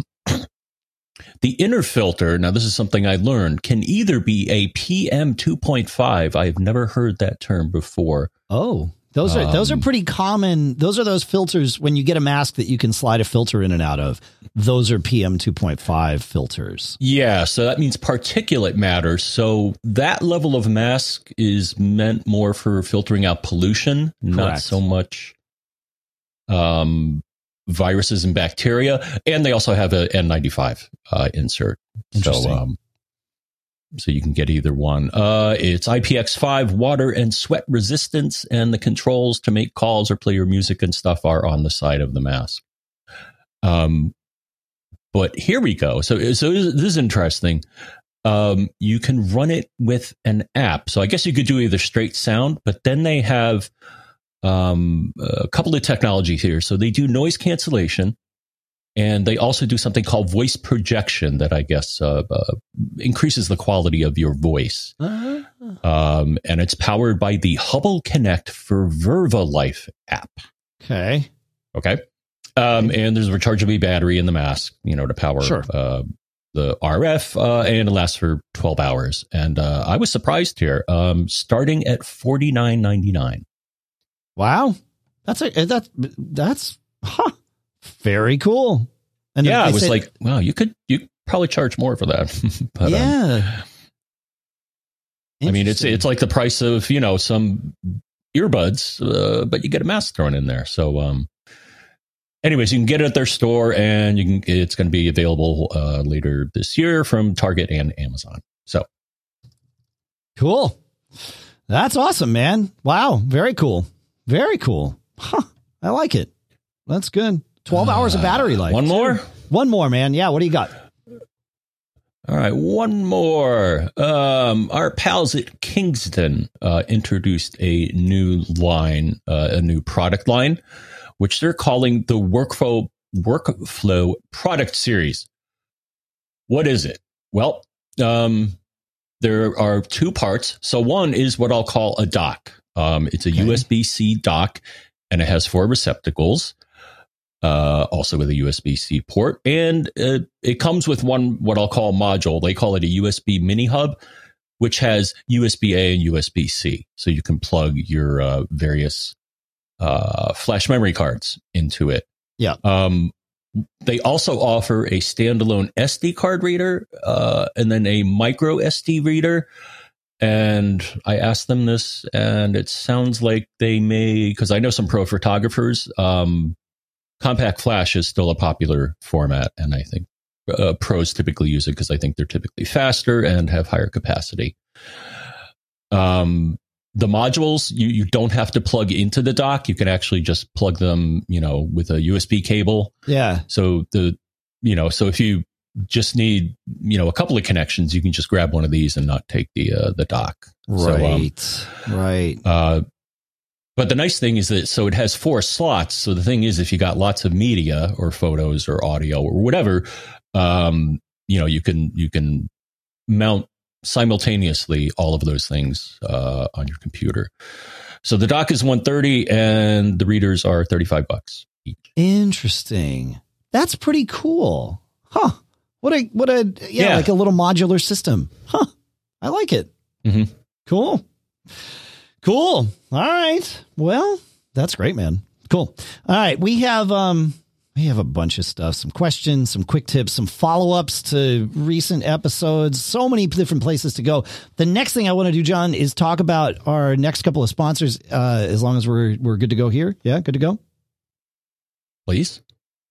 inner filter, now this is something I learned, can either be a PM 2.5. I've never heard that term before. Oh, those are pretty common. Those are those filters when you get a mask that you can slide a filter in and out of. Those are PM 2.5 filters. Yeah, so that means particulate matter. So that level of mask is meant more for filtering out pollution, not so much viruses and bacteria. And they also have a N95 insert. Interesting. So you can get either one. It's IPX5, water and sweat resistance, and the controls to make calls or play your music and stuff are on the side of the mask. But here we go. So this is interesting. You can run it with an app. So I guess you could do either straight sound, but then they have a couple of technologies here. So they do noise cancellation. And they also do something called voice projection that I guess increases the quality of your voice. Uh-huh. And it's powered by the Hubble Connect for Vervalife app. Okay. And there's a rechargeable battery in the mask, you know, to power the RF, and it lasts for 12 hours. And I was surprised here, starting at $49.99. Wow. That's very cool. And yeah, I was like, wow, you probably charge more for that. But, yeah. I mean, it's like the price of, you know, some earbuds, but you get a mask thrown in there. So anyways, you can get it at their store, and it's going to be available later this year from Target and Amazon. So cool. That's awesome, man. Wow. Very cool. Very cool. Huh. I like it. That's good. 12 hours of battery life. One more? One more, man. Yeah, what do you got? All right, one more. Our pals at Kingston introduced a new line, a new product line, which they're calling the Workflow Product Series. What is it? Well, there are two parts. So one is what I'll call a dock. It's a USB-C dock, and it has four receptacles. Also with a USB-C port, and it comes with one what I'll call module. They call it a USB mini hub, which has USB-A and USB-C, so you can plug your various flash memory cards into it. Yeah. They also offer a standalone SD card reader and then a micro SD reader. And I asked them this, and it sounds like they may, because I know some pro photographers. Compact flash is still a popular format, and I think pros typically use it because I think they're typically faster and have higher capacity. The modules, you don't have to plug into the dock. You can actually just plug them, with a USB cable. Yeah. So so if you just need, a couple of connections, you can just grab one of these and not take the dock. Right. So, right. But the nice thing is that, so it has four slots. So the thing is, if you got lots of media or photos or audio or whatever, you can mount simultaneously all of those things on your computer. So the dock is $130 and the readers are $35 each. Interesting. That's pretty cool. Huh. What a yeah. Like a little modular system. Huh. I like it. Mm-hmm. Cool. All right. Well, that's great, man. Cool. All right. We have a bunch of stuff, some questions, some quick tips, some follow-ups to recent episodes, so many different places to go. The next thing I want to do, John, is talk about our next couple of sponsors, as long as we're good to go here. Yeah. Good to go. Please.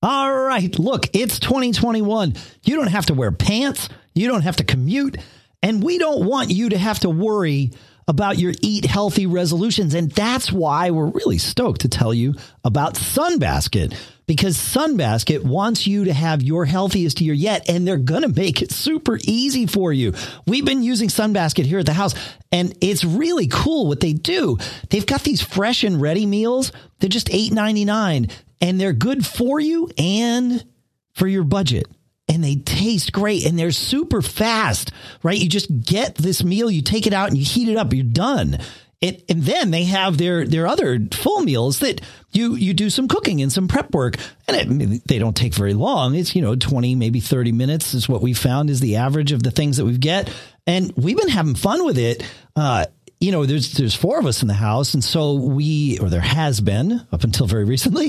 All right. Look, it's 2021. You don't have to wear pants. You don't have to commute. And we don't want you to have to worry about your eat healthy resolutions. And that's why we're really stoked to tell you about Sunbasket, because Sunbasket wants you to have your healthiest year yet, and they're going to make it super easy for you. We've been using Sunbasket here at the house, and it's really cool what they do. They've got these fresh and ready meals. They're just $8.99, and they're good for you and for your budget. And they taste great, and they're super fast, right? You just get this meal, you take it out, and you heat it up. You're done. And then they have their other full meals that you do some cooking and some prep work. And they don't take very long. It's, 20, maybe 30 minutes is what we found is the average of the things that we get. And we've been having fun with it. There's four of us in the house, and so there has been up until very recently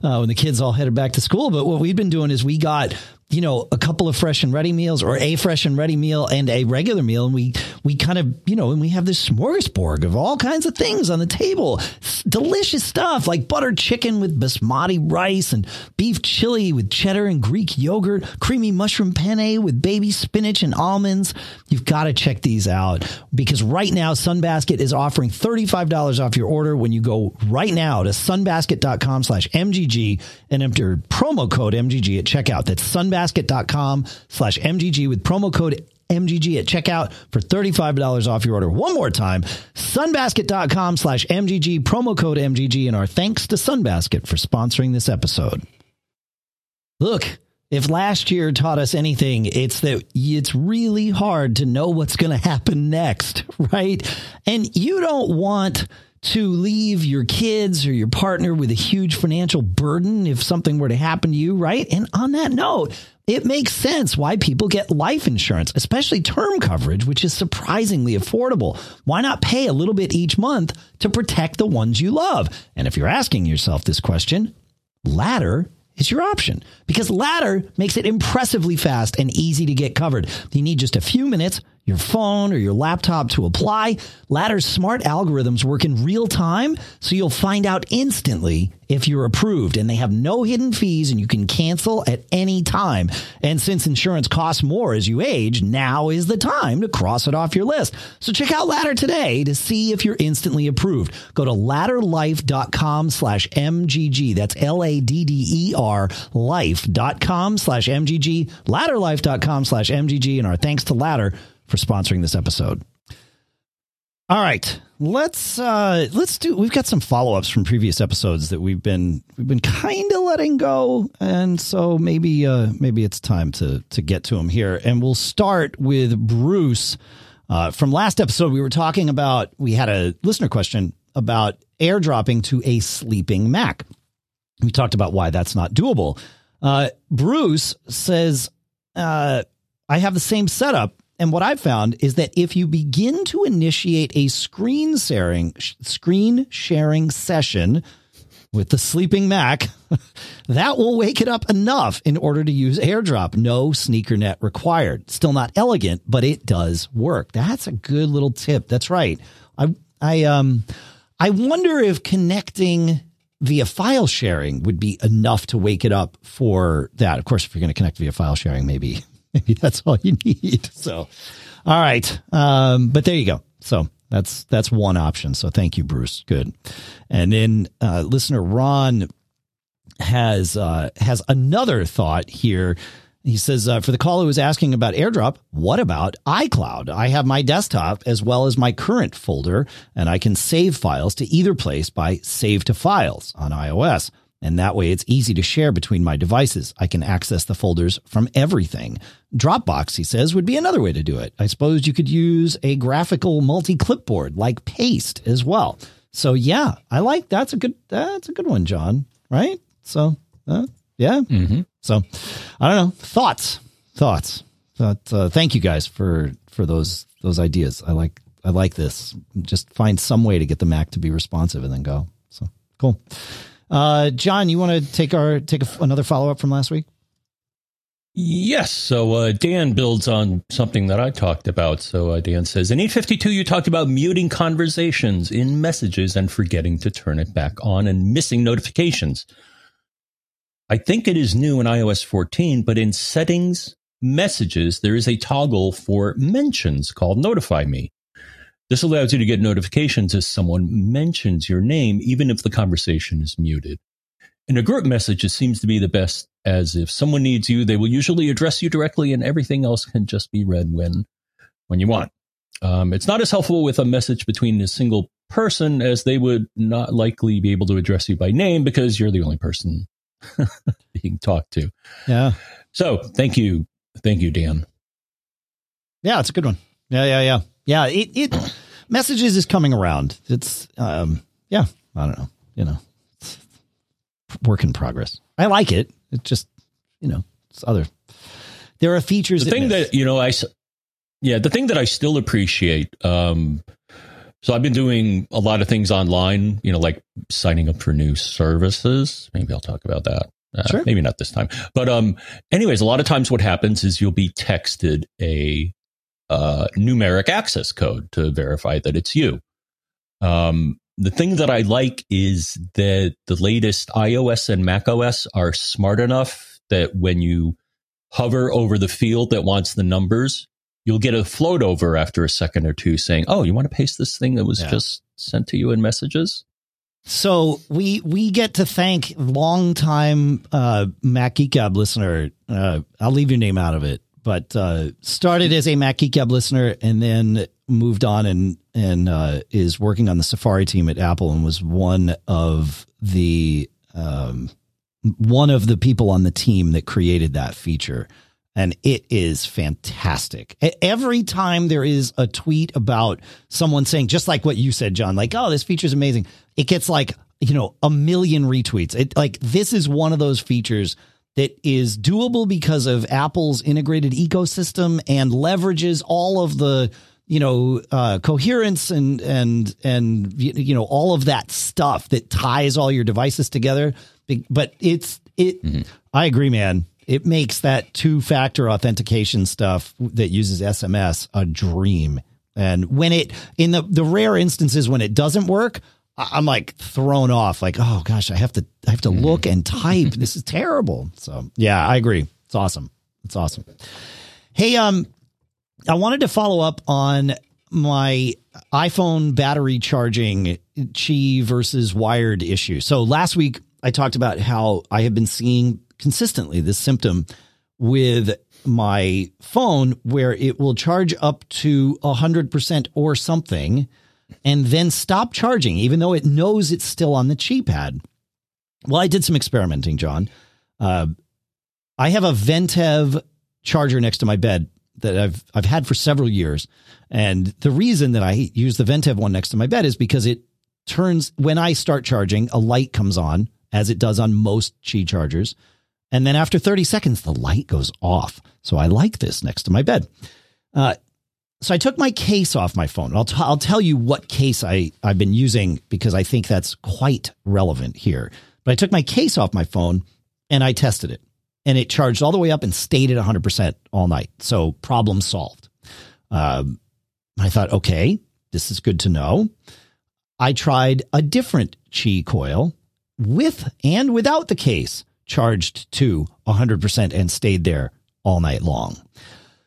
when the kids all headed back to school. But what we've been doing is we got, a couple of fresh and ready meals, or a fresh and ready meal and a regular meal. And we kind of, and we have this smorgasbord of all kinds of things on the table. Delicious stuff like buttered chicken with basmati rice, and beef chili with cheddar and Greek yogurt, creamy mushroom penne with baby spinach and almonds. You've got to check these out, because right now Sunbasket is offering $35 off your order when you go right now to sunbasket.com/MGG and enter promo code MGG at checkout. That's sunbasket.com/MGG with promo code MGG at checkout for $35 off your order. One more time, sunbasket.com/MGG, promo code MGG, and our thanks to Sunbasket for sponsoring this episode. Look, if last year taught us anything, it's that it's really hard to know what's going to happen next, right? And you don't want to leave your kids or your partner with a huge financial burden if something were to happen to you, right? And on that note, it makes sense why people get life insurance, especially term coverage, which is surprisingly affordable. Why not pay a little bit each month to protect the ones you love? And if you're asking yourself this question, Ladder is your option, because Ladder makes it impressively fast and easy to get covered. You need just a few minutes. your phone or your laptop to apply. Ladder's smart algorithms work in real time, so you'll find out instantly if you're approved, and they have no hidden fees, and you can cancel at any time. And since insurance costs more as you age, now is the time to cross it off your list. So check out Ladder today to see if you're instantly approved. Go to ladderlife.com/MGG. That's LADDER life.com/MGG, ladderlife.com/MGG. And our thanks to Ladder for sponsoring this episode. All right, let's do. We've got some follow-ups from previous episodes that we've been kind of letting go, and so maybe it's time to get to them here. And we'll start with Bruce from last episode. We were talking about, we had a listener question about airdropping to a sleeping Mac. We talked about why that's not doable. Bruce says, I have the same setup. And what I've found is that if you begin to initiate a screen sharing session with the sleeping Mac, that will wake it up enough in order to use AirDrop. No sneaker net required. Still not elegant, but it does work. That's a good little tip. That's right. I wonder if connecting via file sharing would be enough to wake it up for that. Of course, if you're going to connect via file sharing, maybe that's all you need. So, all right. But there you go. So that's one option. So thank you, Bruce. Good. And then listener Ron has another thought here. He says, for the caller who was asking about AirDrop, what about iCloud? I have my desktop as well as my current folder, and I can save files to either place by Save to Files on iOS. And that way it's easy to share between my devices. I can access the folders from everything. Dropbox, he says, would be another way to do it. I suppose you could use a graphical multi-clipboard like Paste as well. So yeah, I like, that's a good one, John. Right? So yeah. Mm-hmm. So I don't know. Thoughts. Thank you guys for those ideas. I like this. Just find some way to get the Mac to be responsive and then go. So cool. John, you want to take another follow-up from last week? Yes. So Dan builds on something that I talked about. So Dan says, in 852, you talked about muting conversations in messages and forgetting to turn it back on and missing notifications. I think it is new in iOS 14, but in settings, messages, there is a toggle for mentions called Notify Me. This allows you to get notifications if someone mentions your name, even if the conversation is muted. In a group message, it seems to be the best, as if someone needs you, they will usually address you directly and everything else can just be read when you want. It's not as helpful with a message between a single person, as they would not likely be able to address you by name because you're the only person being talked to. Yeah. So thank you, Dan. Yeah, it's a good one. Yeah. Yeah, it messages is coming around. It's I don't know, work in progress. I like it. It just, it's other. There are features. The thing that the thing that I still appreciate. So I've been doing a lot of things online, like signing up for new services. Maybe I'll talk about that. Sure. Maybe not this time. But anyways, a lot of times what happens is you'll be texted a numeric access code to verify that it's you. The thing that I like is that the latest iOS and macOS are smart enough that when you hover over the field that wants the numbers, you'll get a float over after a second or two saying, oh, you want to paste this thing that was just sent to you in messages? So we get to thank longtime Mac Geek Gab listener. I'll leave your name out of it. But started as a Mac Geek Gab listener and then moved on and is working on the Safari team at Apple and was one of the people on the team that created that feature. And it is fantastic. Every time there is a tweet about someone saying, just like what you said, John, like, oh, this feature is amazing. It gets like, a million retweets. This is one of those features that is doable because of Apple's integrated ecosystem and leverages all of the, coherence and all of that stuff that ties all your devices together. But I agree, man. It makes that two-factor authentication stuff that uses SMS a dream. And when it, in the rare instances when it doesn't work, I'm like thrown off, like, oh gosh, I have to look and type. This is terrible. So yeah, I agree. It's awesome. It's awesome. Hey, I wanted to follow up on my iPhone battery charging Qi versus wired issue. So last week I talked about how I have been seeing consistently this symptom with my phone where it will charge up to 100% or something and then stop charging, even though it knows it's still on the Qi pad. Well, I did some experimenting, John. I have a Ventev charger next to my bed that I've had for several years. And the reason that I use the Ventev one next to my bed is because it turns, when I start charging, a light comes on, as it does on most Qi chargers. And then after 30 seconds, the light goes off. So I like this next to my bed. So I took my case off my phone. I'll tell you what case I've been using because I think that's quite relevant here. But I took my case off my phone and I tested it. And it charged all the way up and stayed at 100% all night. So problem solved. I thought, okay, this is good to know. I tried a different Qi coil with and without the case, charged to 100% and stayed there all night long.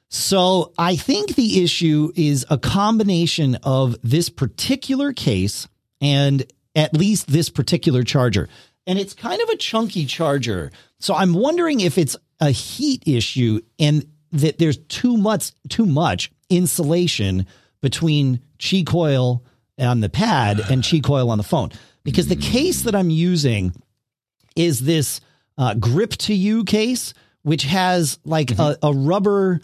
So I think the issue is a combination of this particular case and at least this particular charger. And it's kind of a chunky charger. So I'm wondering if it's a heat issue and that there's too much insulation between Qi coil on the pad and Qi coil on the phone. Because the case that I'm using is this grip to you case, which has like a rubber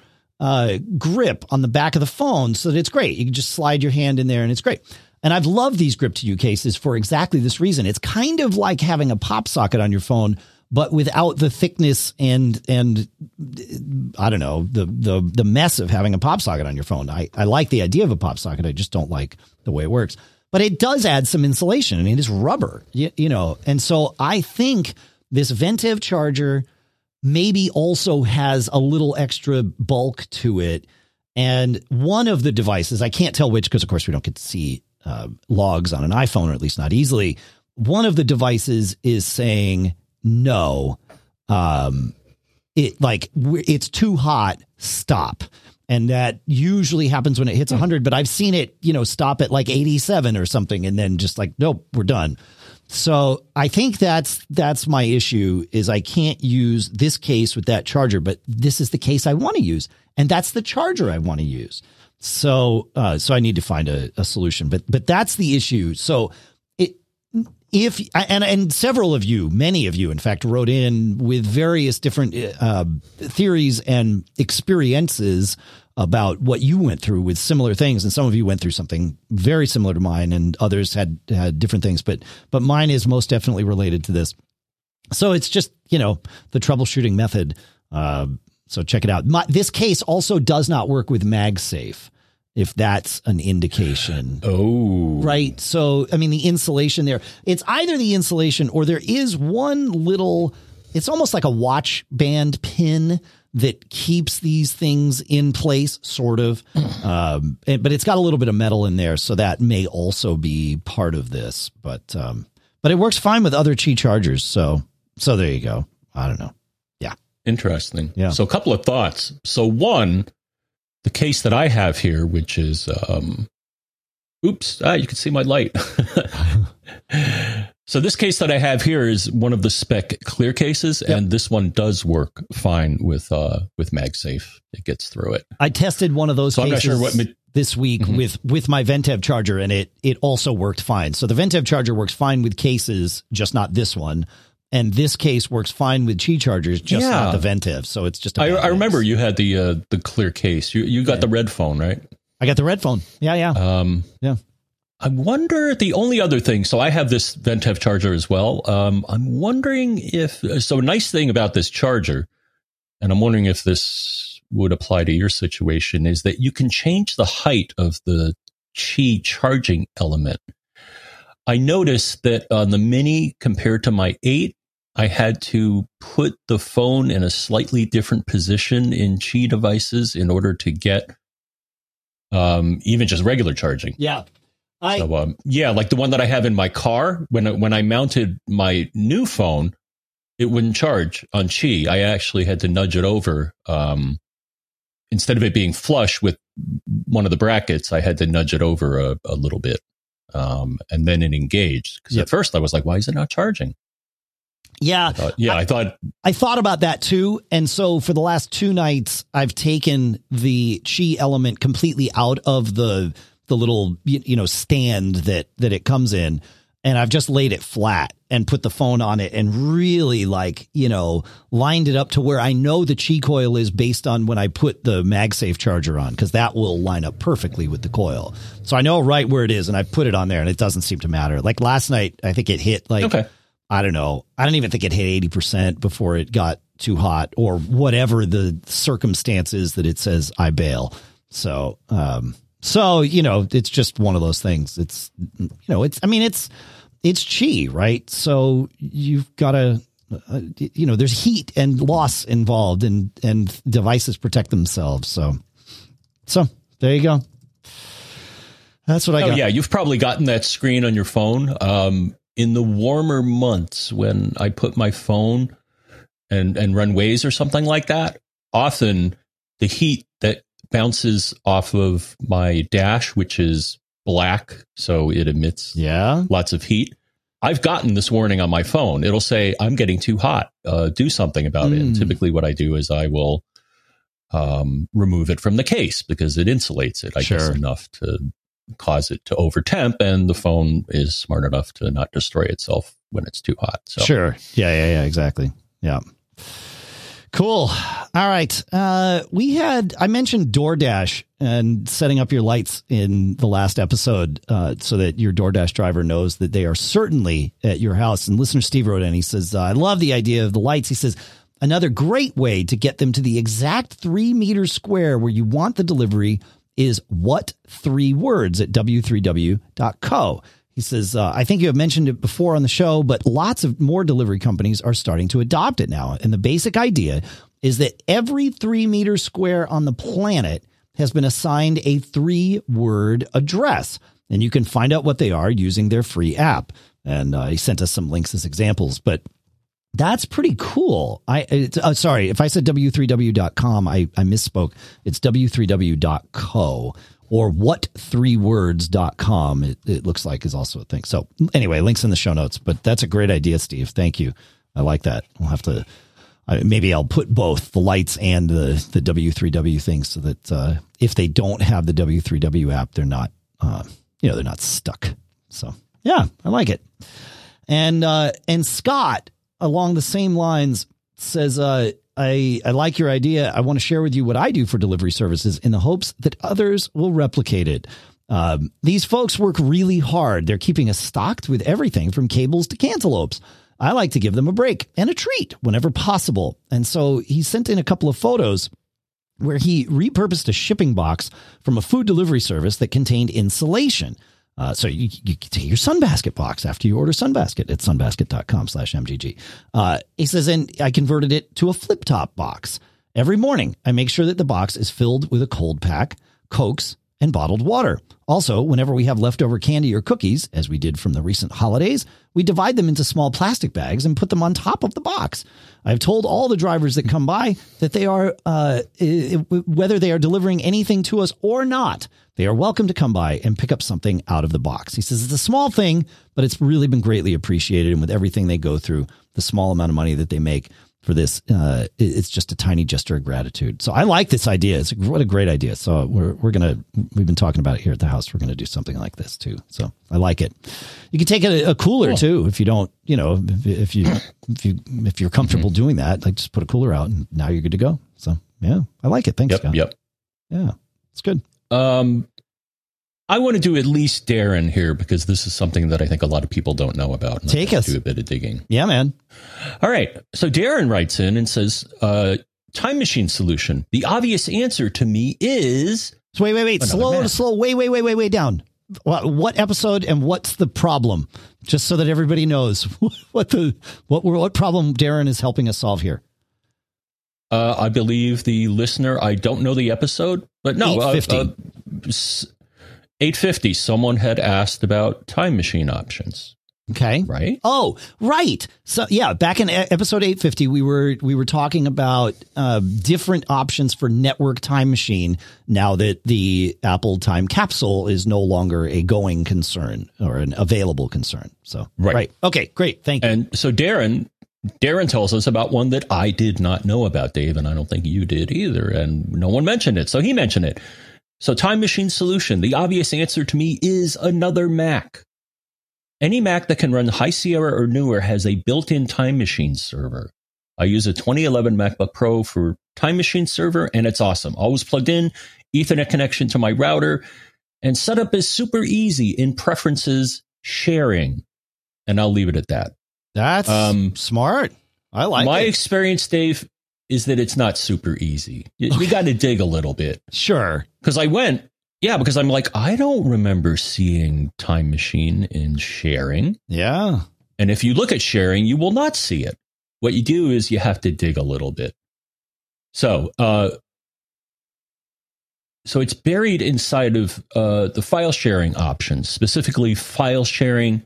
grip on the back of the phone. So that it's great. You can just slide your hand in there and it's great. And I've loved these grip to you cases for exactly this reason. It's kind of like having a pop socket on your phone, but without the thickness and I don't know, the mess of having a pop socket on your phone. I like the idea of a pop socket. I just don't like the way it works, but it does add some insulation. I mean, it's rubber, you know? And so I think this Ventev charger maybe also has a little extra bulk to it. And one of the devices, I can't tell which, because of course we don't get to see logs on an iPhone, or at least not easily. One of the devices is saying, no, it's too hot, stop. And that usually happens when it hits 100, but I've seen it, stop at like 87 or something. And then just like, nope, we're done. So I think that's my issue is I can't use this case with that charger, but this is the case I want to use. And that's the charger I want to use. So I need to find a solution, but that's the issue. So if several of you, many of you, in fact, wrote in with various different theories and experiences about what you went through with similar things. And some of you went through something very similar to mine and others had different things, but mine is most definitely related to this. So it's just, the troubleshooting method. So check it out. This case also does not work with MagSafe, if that's an indication. Oh, right. So, I mean, the insulation there, it's either the insulation or there is one little, it's almost like a watch band pin that keeps these things in place, sort of. But it's got a little bit of metal in there, so that may also be part of this. But it works fine with other Qi chargers. So there you go. I don't know. Yeah. Interesting. Yeah. So a couple of thoughts. So one, the case that I have here, which is, you can see my light. So this case that I have here is one of the spec clear cases, yep. And this one does work fine with MagSafe. It gets through it. I tested one of those cases this week with my Ventev charger, and it also worked fine. So the Ventev charger works fine with cases, just not this one. And this case works fine with Qi chargers, just not the Ventev. So it's just I remember you had the clear case. You got the red phone, right? I got the red phone. Yeah. Yeah. I wonder the only other thing. So I have this Ventev charger as well. I'm wondering a nice thing about this charger, and I'm wondering if this would apply to your situation, is that you can change the height of the Qi charging element. I noticed that on the Mini compared to my 8, I had to put the phone in a slightly different position in Qi devices in order to get even just regular charging. Yeah. Like the one that I have in my car, when I mounted my new phone, it wouldn't charge on Qi. I actually had to nudge it over. Instead of it being flush with one of the brackets, I had to nudge it over a little bit. And then it engaged. Because at first I was like, why is it not charging? Yeah. I thought about that too. And so for the last two nights, I've taken the Qi element completely out of the little, stand that it comes in. And I've just laid it flat and put the phone on it and really lined it up to where I know the Qi coil is based on when I put the MagSafe charger on, because that will line up perfectly with the coil. So I know right where it is, and I put it on there, and it doesn't seem to matter. Like last night, I think it hit I don't know. I don't even think it hit 80% before it got too hot or whatever the circumstance is that it says I bail. So, it's just one of those things. It's, it's Qi, right? So you've got to, there's heat and loss involved, and devices protect themselves. So there you go. That's what I got. Yeah. You've probably gotten that screen on your phone. In the warmer months, when I put my phone and run Waze or something like that, often the heat that bounces off of my dash, which is black, so it emits lots of heat. I've gotten this warning on my phone. It'll say, I'm getting too hot. Do something about it. And typically what I do is I will remove it from the case because it insulates it, I guess, enough to cause it to over temp, and the phone is smart enough to not destroy itself when it's too hot. So. Sure. Yeah, exactly. Yeah. Cool. All right. I mentioned DoorDash and setting up your lights in the last episode so that your DoorDash driver knows that they are certainly at your house. And listener Steve wrote in, he says, I love the idea of the lights. He says, another great way to get them to the exact 3 meters square where you want the delivery is what 3 words at w3w.co. He says, I think you have mentioned it before on the show, but lots of more delivery companies are starting to adopt it now. And the basic idea is that every 3 meter square on the planet has been assigned a 3-word address, and you can find out what they are using their free app. And he sent us some links as examples, but that's pretty cool. Sorry, if I said w3w.com, I misspoke. It's w3w.co or what3words.com. It looks like is also a thing. So anyway, links in the show notes, but that's a great idea, Steve. Thank you. I like that. We'll have to, maybe I'll put both the lights and the W3W thing so that if they don't have the W3W app, they're not, they're not stuck. So yeah, I like it. And Scott, along the same lines, says, I like your idea. I want to share with you what I do for delivery services in the hopes that others will replicate it. These folks work really hard. They're keeping us stocked with everything from cables to cantaloupes. I like to give them a break and a treat whenever possible. And so he sent in a couple of photos where he repurposed a shipping box from a food delivery service that contained insulation. So you can take your Sunbasket box after you order Sunbasket at sunbasket.com/MGG. He says, and I converted it to a flip top box. Every morning, I make sure that the box is filled with a cold pack, Cokes, and bottled water. Also, whenever we have leftover candy or cookies, as we did from the recent holidays, we divide them into small plastic bags and put them on top of the box. I've told all the drivers that come by that they are, whether they are delivering anything to us or not, they are welcome to come by and pick up something out of the box. He says it's a small thing, but it's really been greatly appreciated. And with everything they go through, the small amount of money that they make for this, it's just a tiny gesture of gratitude. So I like this idea. It's what a great idea. So we've been talking about it here at the house. We're going to do something like this too. So I like it. You can take a cooler too. If you don't, if you're comfortable doing that, like just put a cooler out and now you're good to go. So yeah, I like it. Thanks, Scott. Yep. Yeah, it's good. I want to do at least Darren here because this is something that I think a lot of people don't know about. Take us. Do a bit of digging. Yeah, man. All right. So Darren writes in and says, time machine solution. The obvious answer to me is. Slow down. what episode and what's the problem, just so that everybody knows what problem Darren is helping us solve here. I believe the listener, I don't know the episode, but no, 850. Someone had asked about time machine options. Okay. Right. Oh, right. So yeah, back in episode 850, we were talking about different options for network time machine. Now that the Apple time capsule is no longer a going concern or an available concern. So right. Okay, great. Thank you. And so Darren tells us about one that I did not know about, Dave, and I don't think you did either. And no one mentioned it. So he mentioned it. So time machine solution. The obvious answer to me is another Mac. Any Mac that can run High Sierra or newer has a built-in Time Machine server. I use a 2011 MacBook Pro for Time Machine server, and it's awesome. Always plugged in, Ethernet connection to my router, and setup is super easy in preferences sharing. And I'll leave it at that. That's smart. I like my experience, Dave, is that it's not super easy. We got to dig a little bit. Sure. Because I'm like, I don't remember seeing Time Machine in sharing. Yeah. And if you look at sharing, you will not see it. What you do is you have to dig a little bit. So it's buried inside of the file sharing options, specifically file sharing,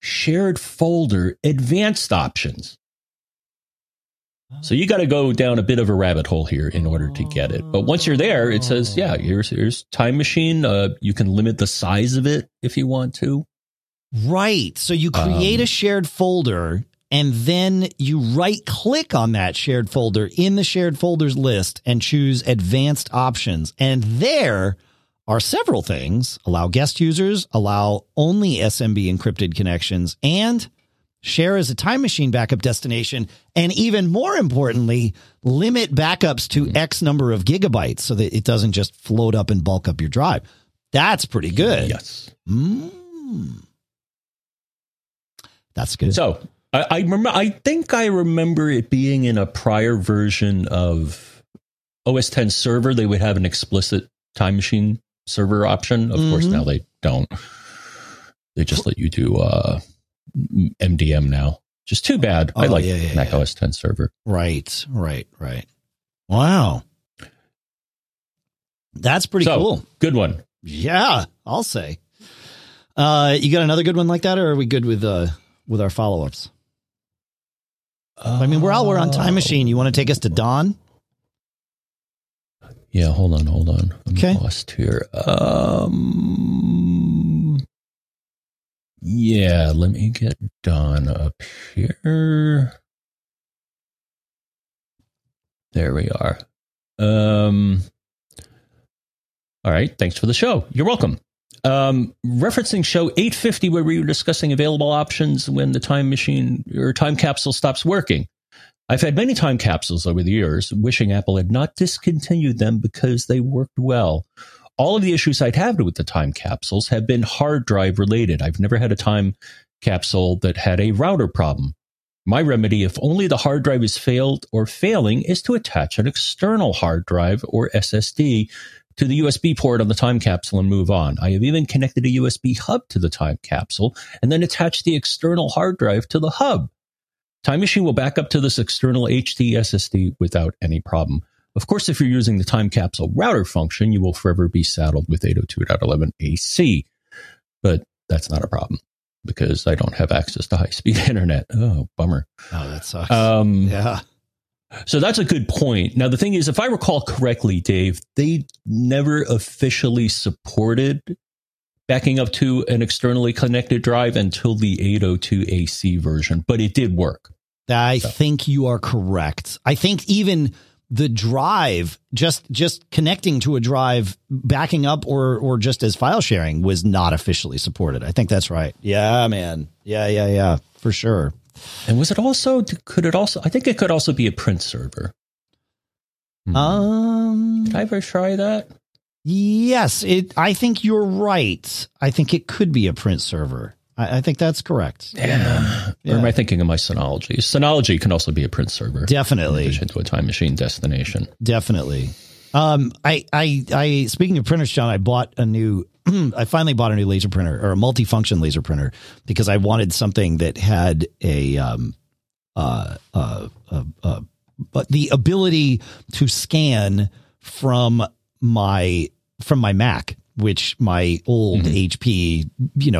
shared folder, advanced options. So you got to go down a bit of a rabbit hole here in order to get it. But once you're there, it says, yeah, here's Time Machine. You can limit the size of it if you want to. Right. So you create a shared folder, and then you right click on that shared folder in the shared folders list and choose advanced options. And there are several things. Allow guest users, allow only SMB encrypted connections, and share as a time machine backup destination, and even more importantly, limit backups to X number of gigabytes so that it doesn't just float up and bulk up your drive. That's pretty good. Yes. That's good. So I think I remember it being in a prior version of OS X server. They would have an explicit time machine server option. Of course, now they don't. They just let you do MDM now. Just too bad. I like Mac OS X server. Right. Wow. That's pretty cool. Good one. Yeah, I'll say. You got another good one like that, or are we good with our follow-ups? I mean, we're on Time Machine. You want to take us to Don? Yeah, hold on. I'm lost here. Yeah, let me get Don up here. There we are. All right, thanks for the show. You're welcome. Referencing show 850, where we were discussing available options when the time machine or time capsule stops working. I've had many time capsules over the years, wishing Apple had not discontinued them because they worked well. All of the issues I'd have with the time capsules have been hard drive related. I've never had a time capsule that had a router problem. My remedy, if only the hard drive is failed or failing, is to attach an external hard drive or SSD to the USB port on the time capsule and move on. I have even connected a USB hub to the time capsule and then attached the external hard drive to the hub. Time Machine will back up to this external HD SSD without any problem. Of course, if you're using the time capsule router function, you will forever be saddled with 802.11 AC. But that's not a problem because I don't have access to high-speed internet. Oh, bummer. Oh, that sucks. Yeah. So that's a good point. Now, the thing is, if I recall correctly, Dave, they never officially supported backing up to an externally connected drive until the 802 AC version, but it did work. I think you are correct. I think even the drive, just connecting to a drive, backing up or just as file sharing was not officially supported. I think that's right. Yeah, man. Yeah, for sure. And was it also, I think it could also be a print server. Did I ever try that? Yes, I think you're right. I think it could be a print server. I think that's correct. Yeah. Or am I thinking of my Synology? Synology can also be a print server. Definitely. In addition to a time machine destination. Definitely. Speaking of printers, John, I bought a new I finally bought a new laser printer, or a multifunction laser printer, because I wanted something that had but the ability to scan from my Mac, which my old HP, they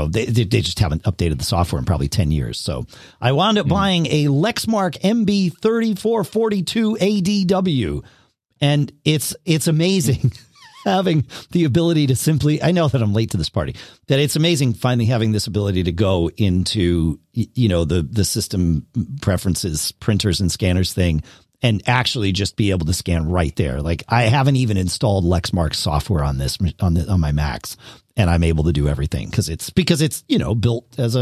just haven't updated the software in probably 10 years. So I wound up buying a Lexmark MB3442 ADW. And it's amazing having the ability to simply, I know that I'm late to this party, that it's amazing finally having this ability to go into, the system preferences, printers and scanners thing, and actually just be able to scan right there. Like, I haven't even installed Lexmark software on this, on my Macs, and I'm able to do everything because it's, built as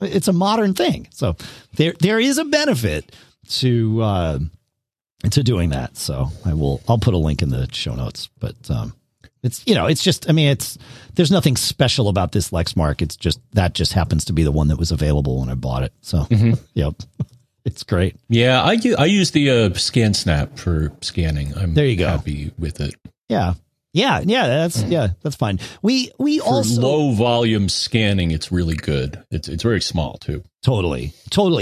it's a modern thing. So there is a benefit to doing that. So I'll put a link in the show notes, but, there's nothing special about this Lexmark. It's just, that just happens to be the one that was available when I bought it. So, yep. It's great. Yeah, I use the ScanSnap for scanning. I'm there you go. Happy with it. Yeah. That's fine. We for also low volume scanning. It's really good. It's very small too. Totally.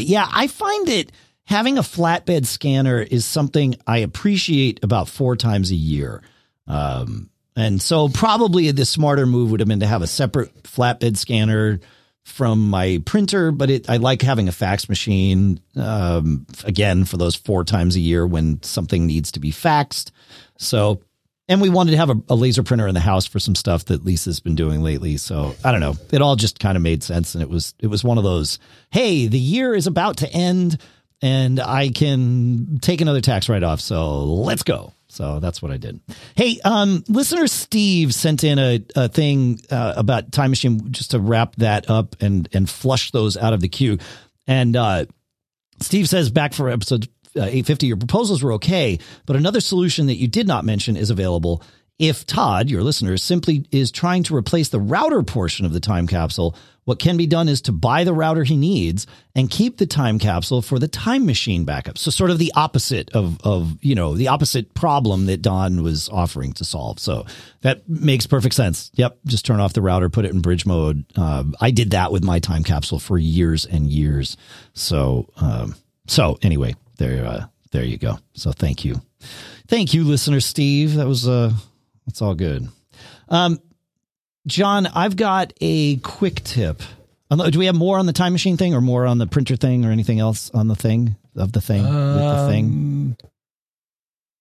Yeah, I find that having a flatbed scanner is something I appreciate about 4 times a year. And so probably the smarter move would have been to have a separate flatbed scanner from my printer, but I like having a fax machine, again, for those 4 times a year when something needs to be faxed. So, and we wanted to have a laser printer in the house for some stuff that Lisa's been doing lately. So I don't know, it all just kind of made sense. And it was one of those, hey, the year is about to end and I can take another tax write-off. So let's go. So that's what I did. Hey, listener Steve sent in a thing about Time Machine, just to wrap that up and flush those out of the queue. And Steve says, back for episode 850, your proposals were okay, but another solution that you did not mention is available if Todd, your listener, simply is trying to replace the router portion of the time capsule. What can be done is to buy the router he needs and keep the time capsule for the Time Machine backup. So sort of the opposite of the opposite problem that Don was offering to solve. So that makes perfect sense. Yep. Just turn off the router, put it in bridge mode. I did that with my time capsule for years and years. So anyway, there you go. So thank you. Thank you, listener Steve. That was, that's all good. John, I've got a quick tip. Do we have more on the time machine thing, or more on the printer thing, or anything else on the thing of the thing? With the thing?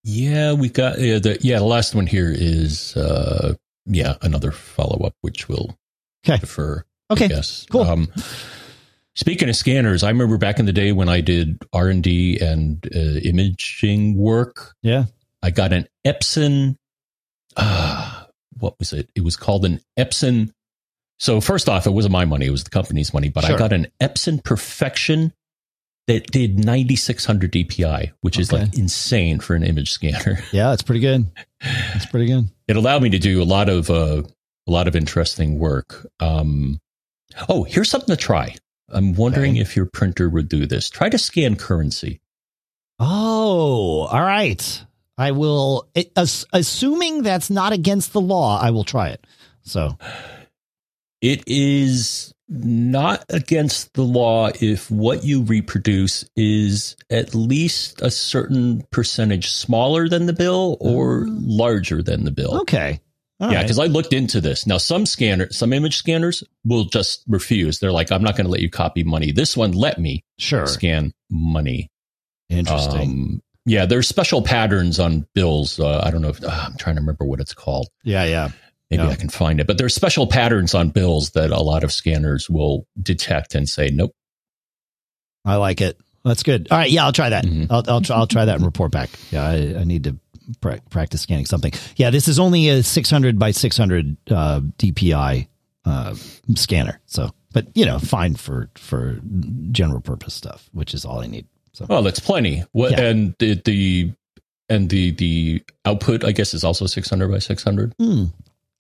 Yeah, we've got the last one here is another follow up, which we'll defer. Okay, I guess. Cool. Speaking of scanners, I remember back in the day when I did R&D and imaging work. Yeah, I got an Epson. What was it? It was called an Epson. So first off, it wasn't my money. It was the company's money. But I got an Epson Perfection that did 9,600 DPI, which is like insane for an image scanner. Yeah, it's pretty good. It allowed me to do a lot of interesting work. Here's something to try. I'm wondering if your printer would do this. Try to scan currency. Oh, all right. I will, assuming that's not against the law, I will try it. So it is not against the law if what you reproduce is at least a certain percentage smaller than the bill or larger than the bill. Okay. All right. Because I looked into this. Now, some image scanners will just refuse. They're like, I'm not going to let you copy money. This one let me scan money. Interesting. Yeah, there's special patterns on bills. I don't know if I'm trying to remember what it's called. Yeah. Maybe I can find it. But there's special patterns on bills that a lot of scanners will detect and say, nope. I like it. That's good. All right. Yeah, I'll try that. Mm-hmm. I'll try that and report back. Yeah, I need to practice scanning something. Yeah, this is only a 600 by 600 DPI scanner. So, but, fine for general purpose stuff, which is all I need. So. Oh, that's plenty. What and the output, I guess, is also 600 by 600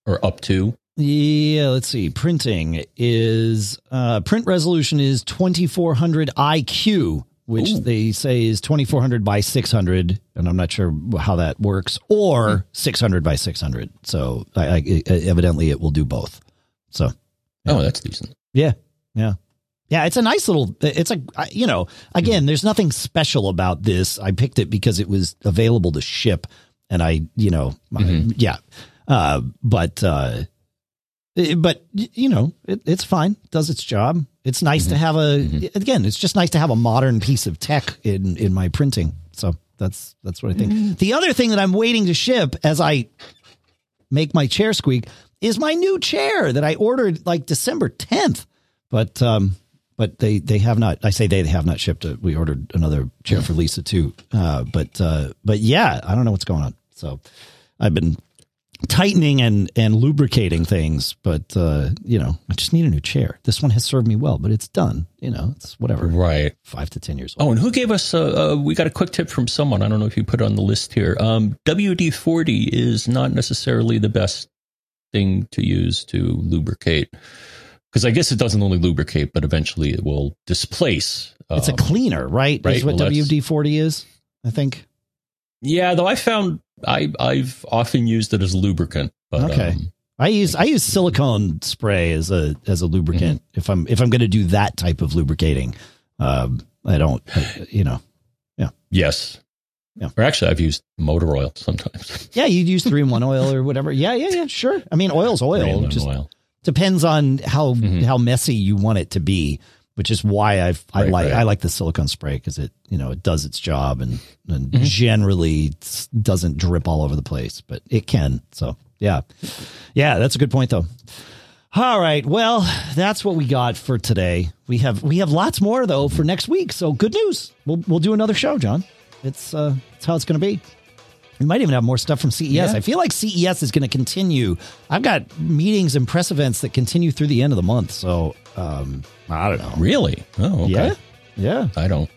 or up to. Yeah, let's see. Printing is print resolution is 2400 IQ, which they say is 2,400 by 600. And I'm not sure how that works, or 600 by 600. So evidently it will do both. So, yeah. Oh, that's decent. Yeah. Yeah. Yeah. It's a nice little, it's a, you know, again, there's nothing special about this. I picked it because it was available to ship and I, you know, yeah. But you know, it's fine. It does its job. It's nice to have a, again, it's just nice to have a modern piece of tech in my printing. So that's what I think. The other thing that I'm waiting to ship as I make my chair squeak is my new chair that I ordered like December 10th. But they have not, I say they have not shipped it. We ordered another chair for Lisa too. But yeah, I don't know what's going on. So I've been tightening and lubricating things, but you know, I just need a new chair. This one has served me well, but it's done. You know, it's whatever, right? 5 to 10 years old. Oh, and who gave us? We got a quick tip from someone. I don't know if you put it on the list here. WD-40 is not necessarily the best thing to use to lubricate, because I guess it doesn't only lubricate, but eventually it will displace. It's a cleaner, right? Right? Is what WD-40 is, I think. Yeah, though I found. I've often used it as a lubricant. But, okay, I use silicone spray as a lubricant if I'm going to do that type of lubricating. I don't, you know, yeah. Yes. Yeah. Or actually, I've used motor oil sometimes. Yeah, you'd use 3-in-1 oil or whatever. Yeah, sure. I mean, oil's oil. Just oil. Depends on how messy you want it to be, which is why I like the silicone spray, because it, you know, it does its job and generally doesn't drip all over the place, but it can. So yeah, that's a good point though. All right. Well, that's what we got for today. We have lots more though for next week. So good news. We'll do another show, John. It's how it's going to be. We might even have more stuff from CES. Yeah. I feel like CES is going to continue. I've got meetings and press events that continue through the end of the month. So, I don't know. Really? Oh, okay. Yeah. I don't.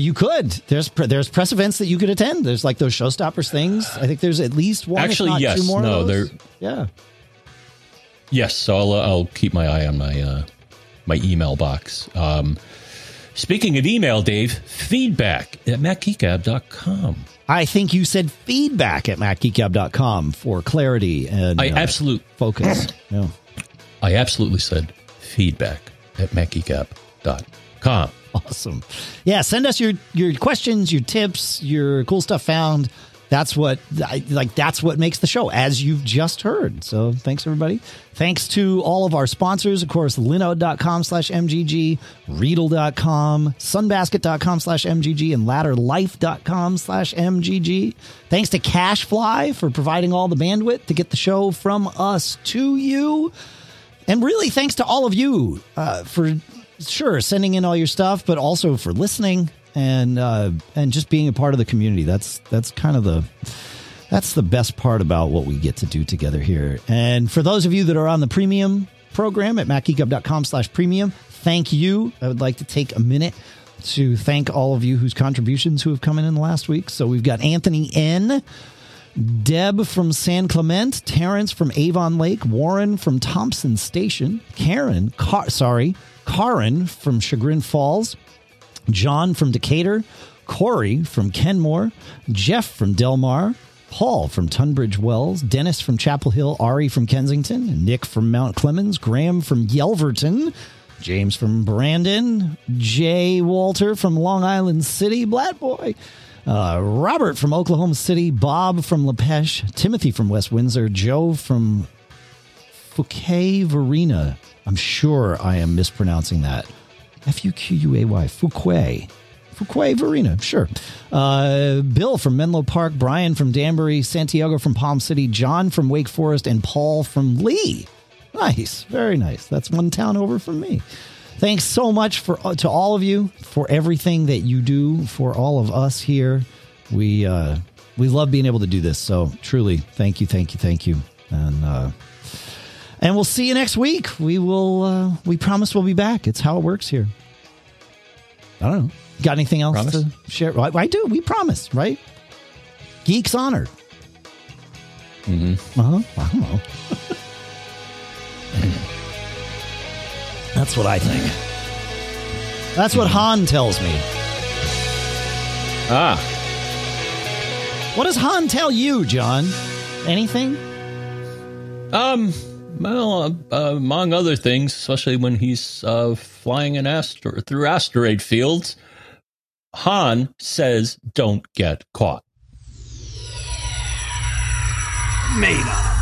You could. There's press events that you could attend. There's like those showstoppers things. I think there's at least one. Actually, if not yes. Two more no, there. Yeah. Yes. So I'll keep my eye on my my email box. Speaking of email, Dave, feedback@macgeekgab.com. I think you said feedback@macgeekgab.com for clarity and focus. Yeah. I absolutely said feedback@macgeekgab.com. Awesome. Yeah. Send us your questions, your tips, your cool stuff found. That's what makes the show, as you've just heard. So thanks, everybody. Thanks to all of our sponsors. Of course, linode.com/MGG, Riedel.com, sunbasket.com/MGG, and ladderlife.com/MGG. Thanks to CashFly for providing all the bandwidth to get the show from us to you. And really, thanks to all of you for sending in all your stuff, but also for listening. And just being a part of the community. That's the best part about what we get to do together here. And for those of you that are on the premium program at macgeekup.com/premium, thank you. I would like to take a minute to thank all of you whose contributions who have come in the last week. So we've got Anthony N., Deb from San Clemente, Terrence from Avon Lake, Warren from Thompson Station, Karen from Chagrin Falls, John from Decatur, Corey from Kenmore, Jeff from Del Mar, Paul from Tunbridge Wells, Dennis from Chapel Hill, Ari from Kensington, Nick from Mount Clemens, Graham from Yelverton, James from Brandon, Jay Walter from Long Island City, Blatt Boy, Robert from Oklahoma City, Bob from Lepesh, Timothy from West Windsor, Joe from Fouquet Verena. I'm sure I am mispronouncing that. F-U-Q-U-A-Y, Fuquay Verena, sure. Bill from Menlo Park, Brian from Danbury, Santiago from Palm City, John from Wake Forest, and Paul from Lee. Nice, very nice. That's one town over from me. Thanks so much to all of you for everything that you do for all of us here. We love being able to do this, so truly, thank you. And we'll see you next week. We promise we'll be back. It's how it works here. I don't know. Got anything else to share? I do. We promise, right? Geeks honored. I don't know. That's what I think. That's what Han tells me. Ah. What does Han tell you, John? Anything? Well, among other things, especially when he's flying an through asteroid fields, Han says, "Don't get caught." Made up.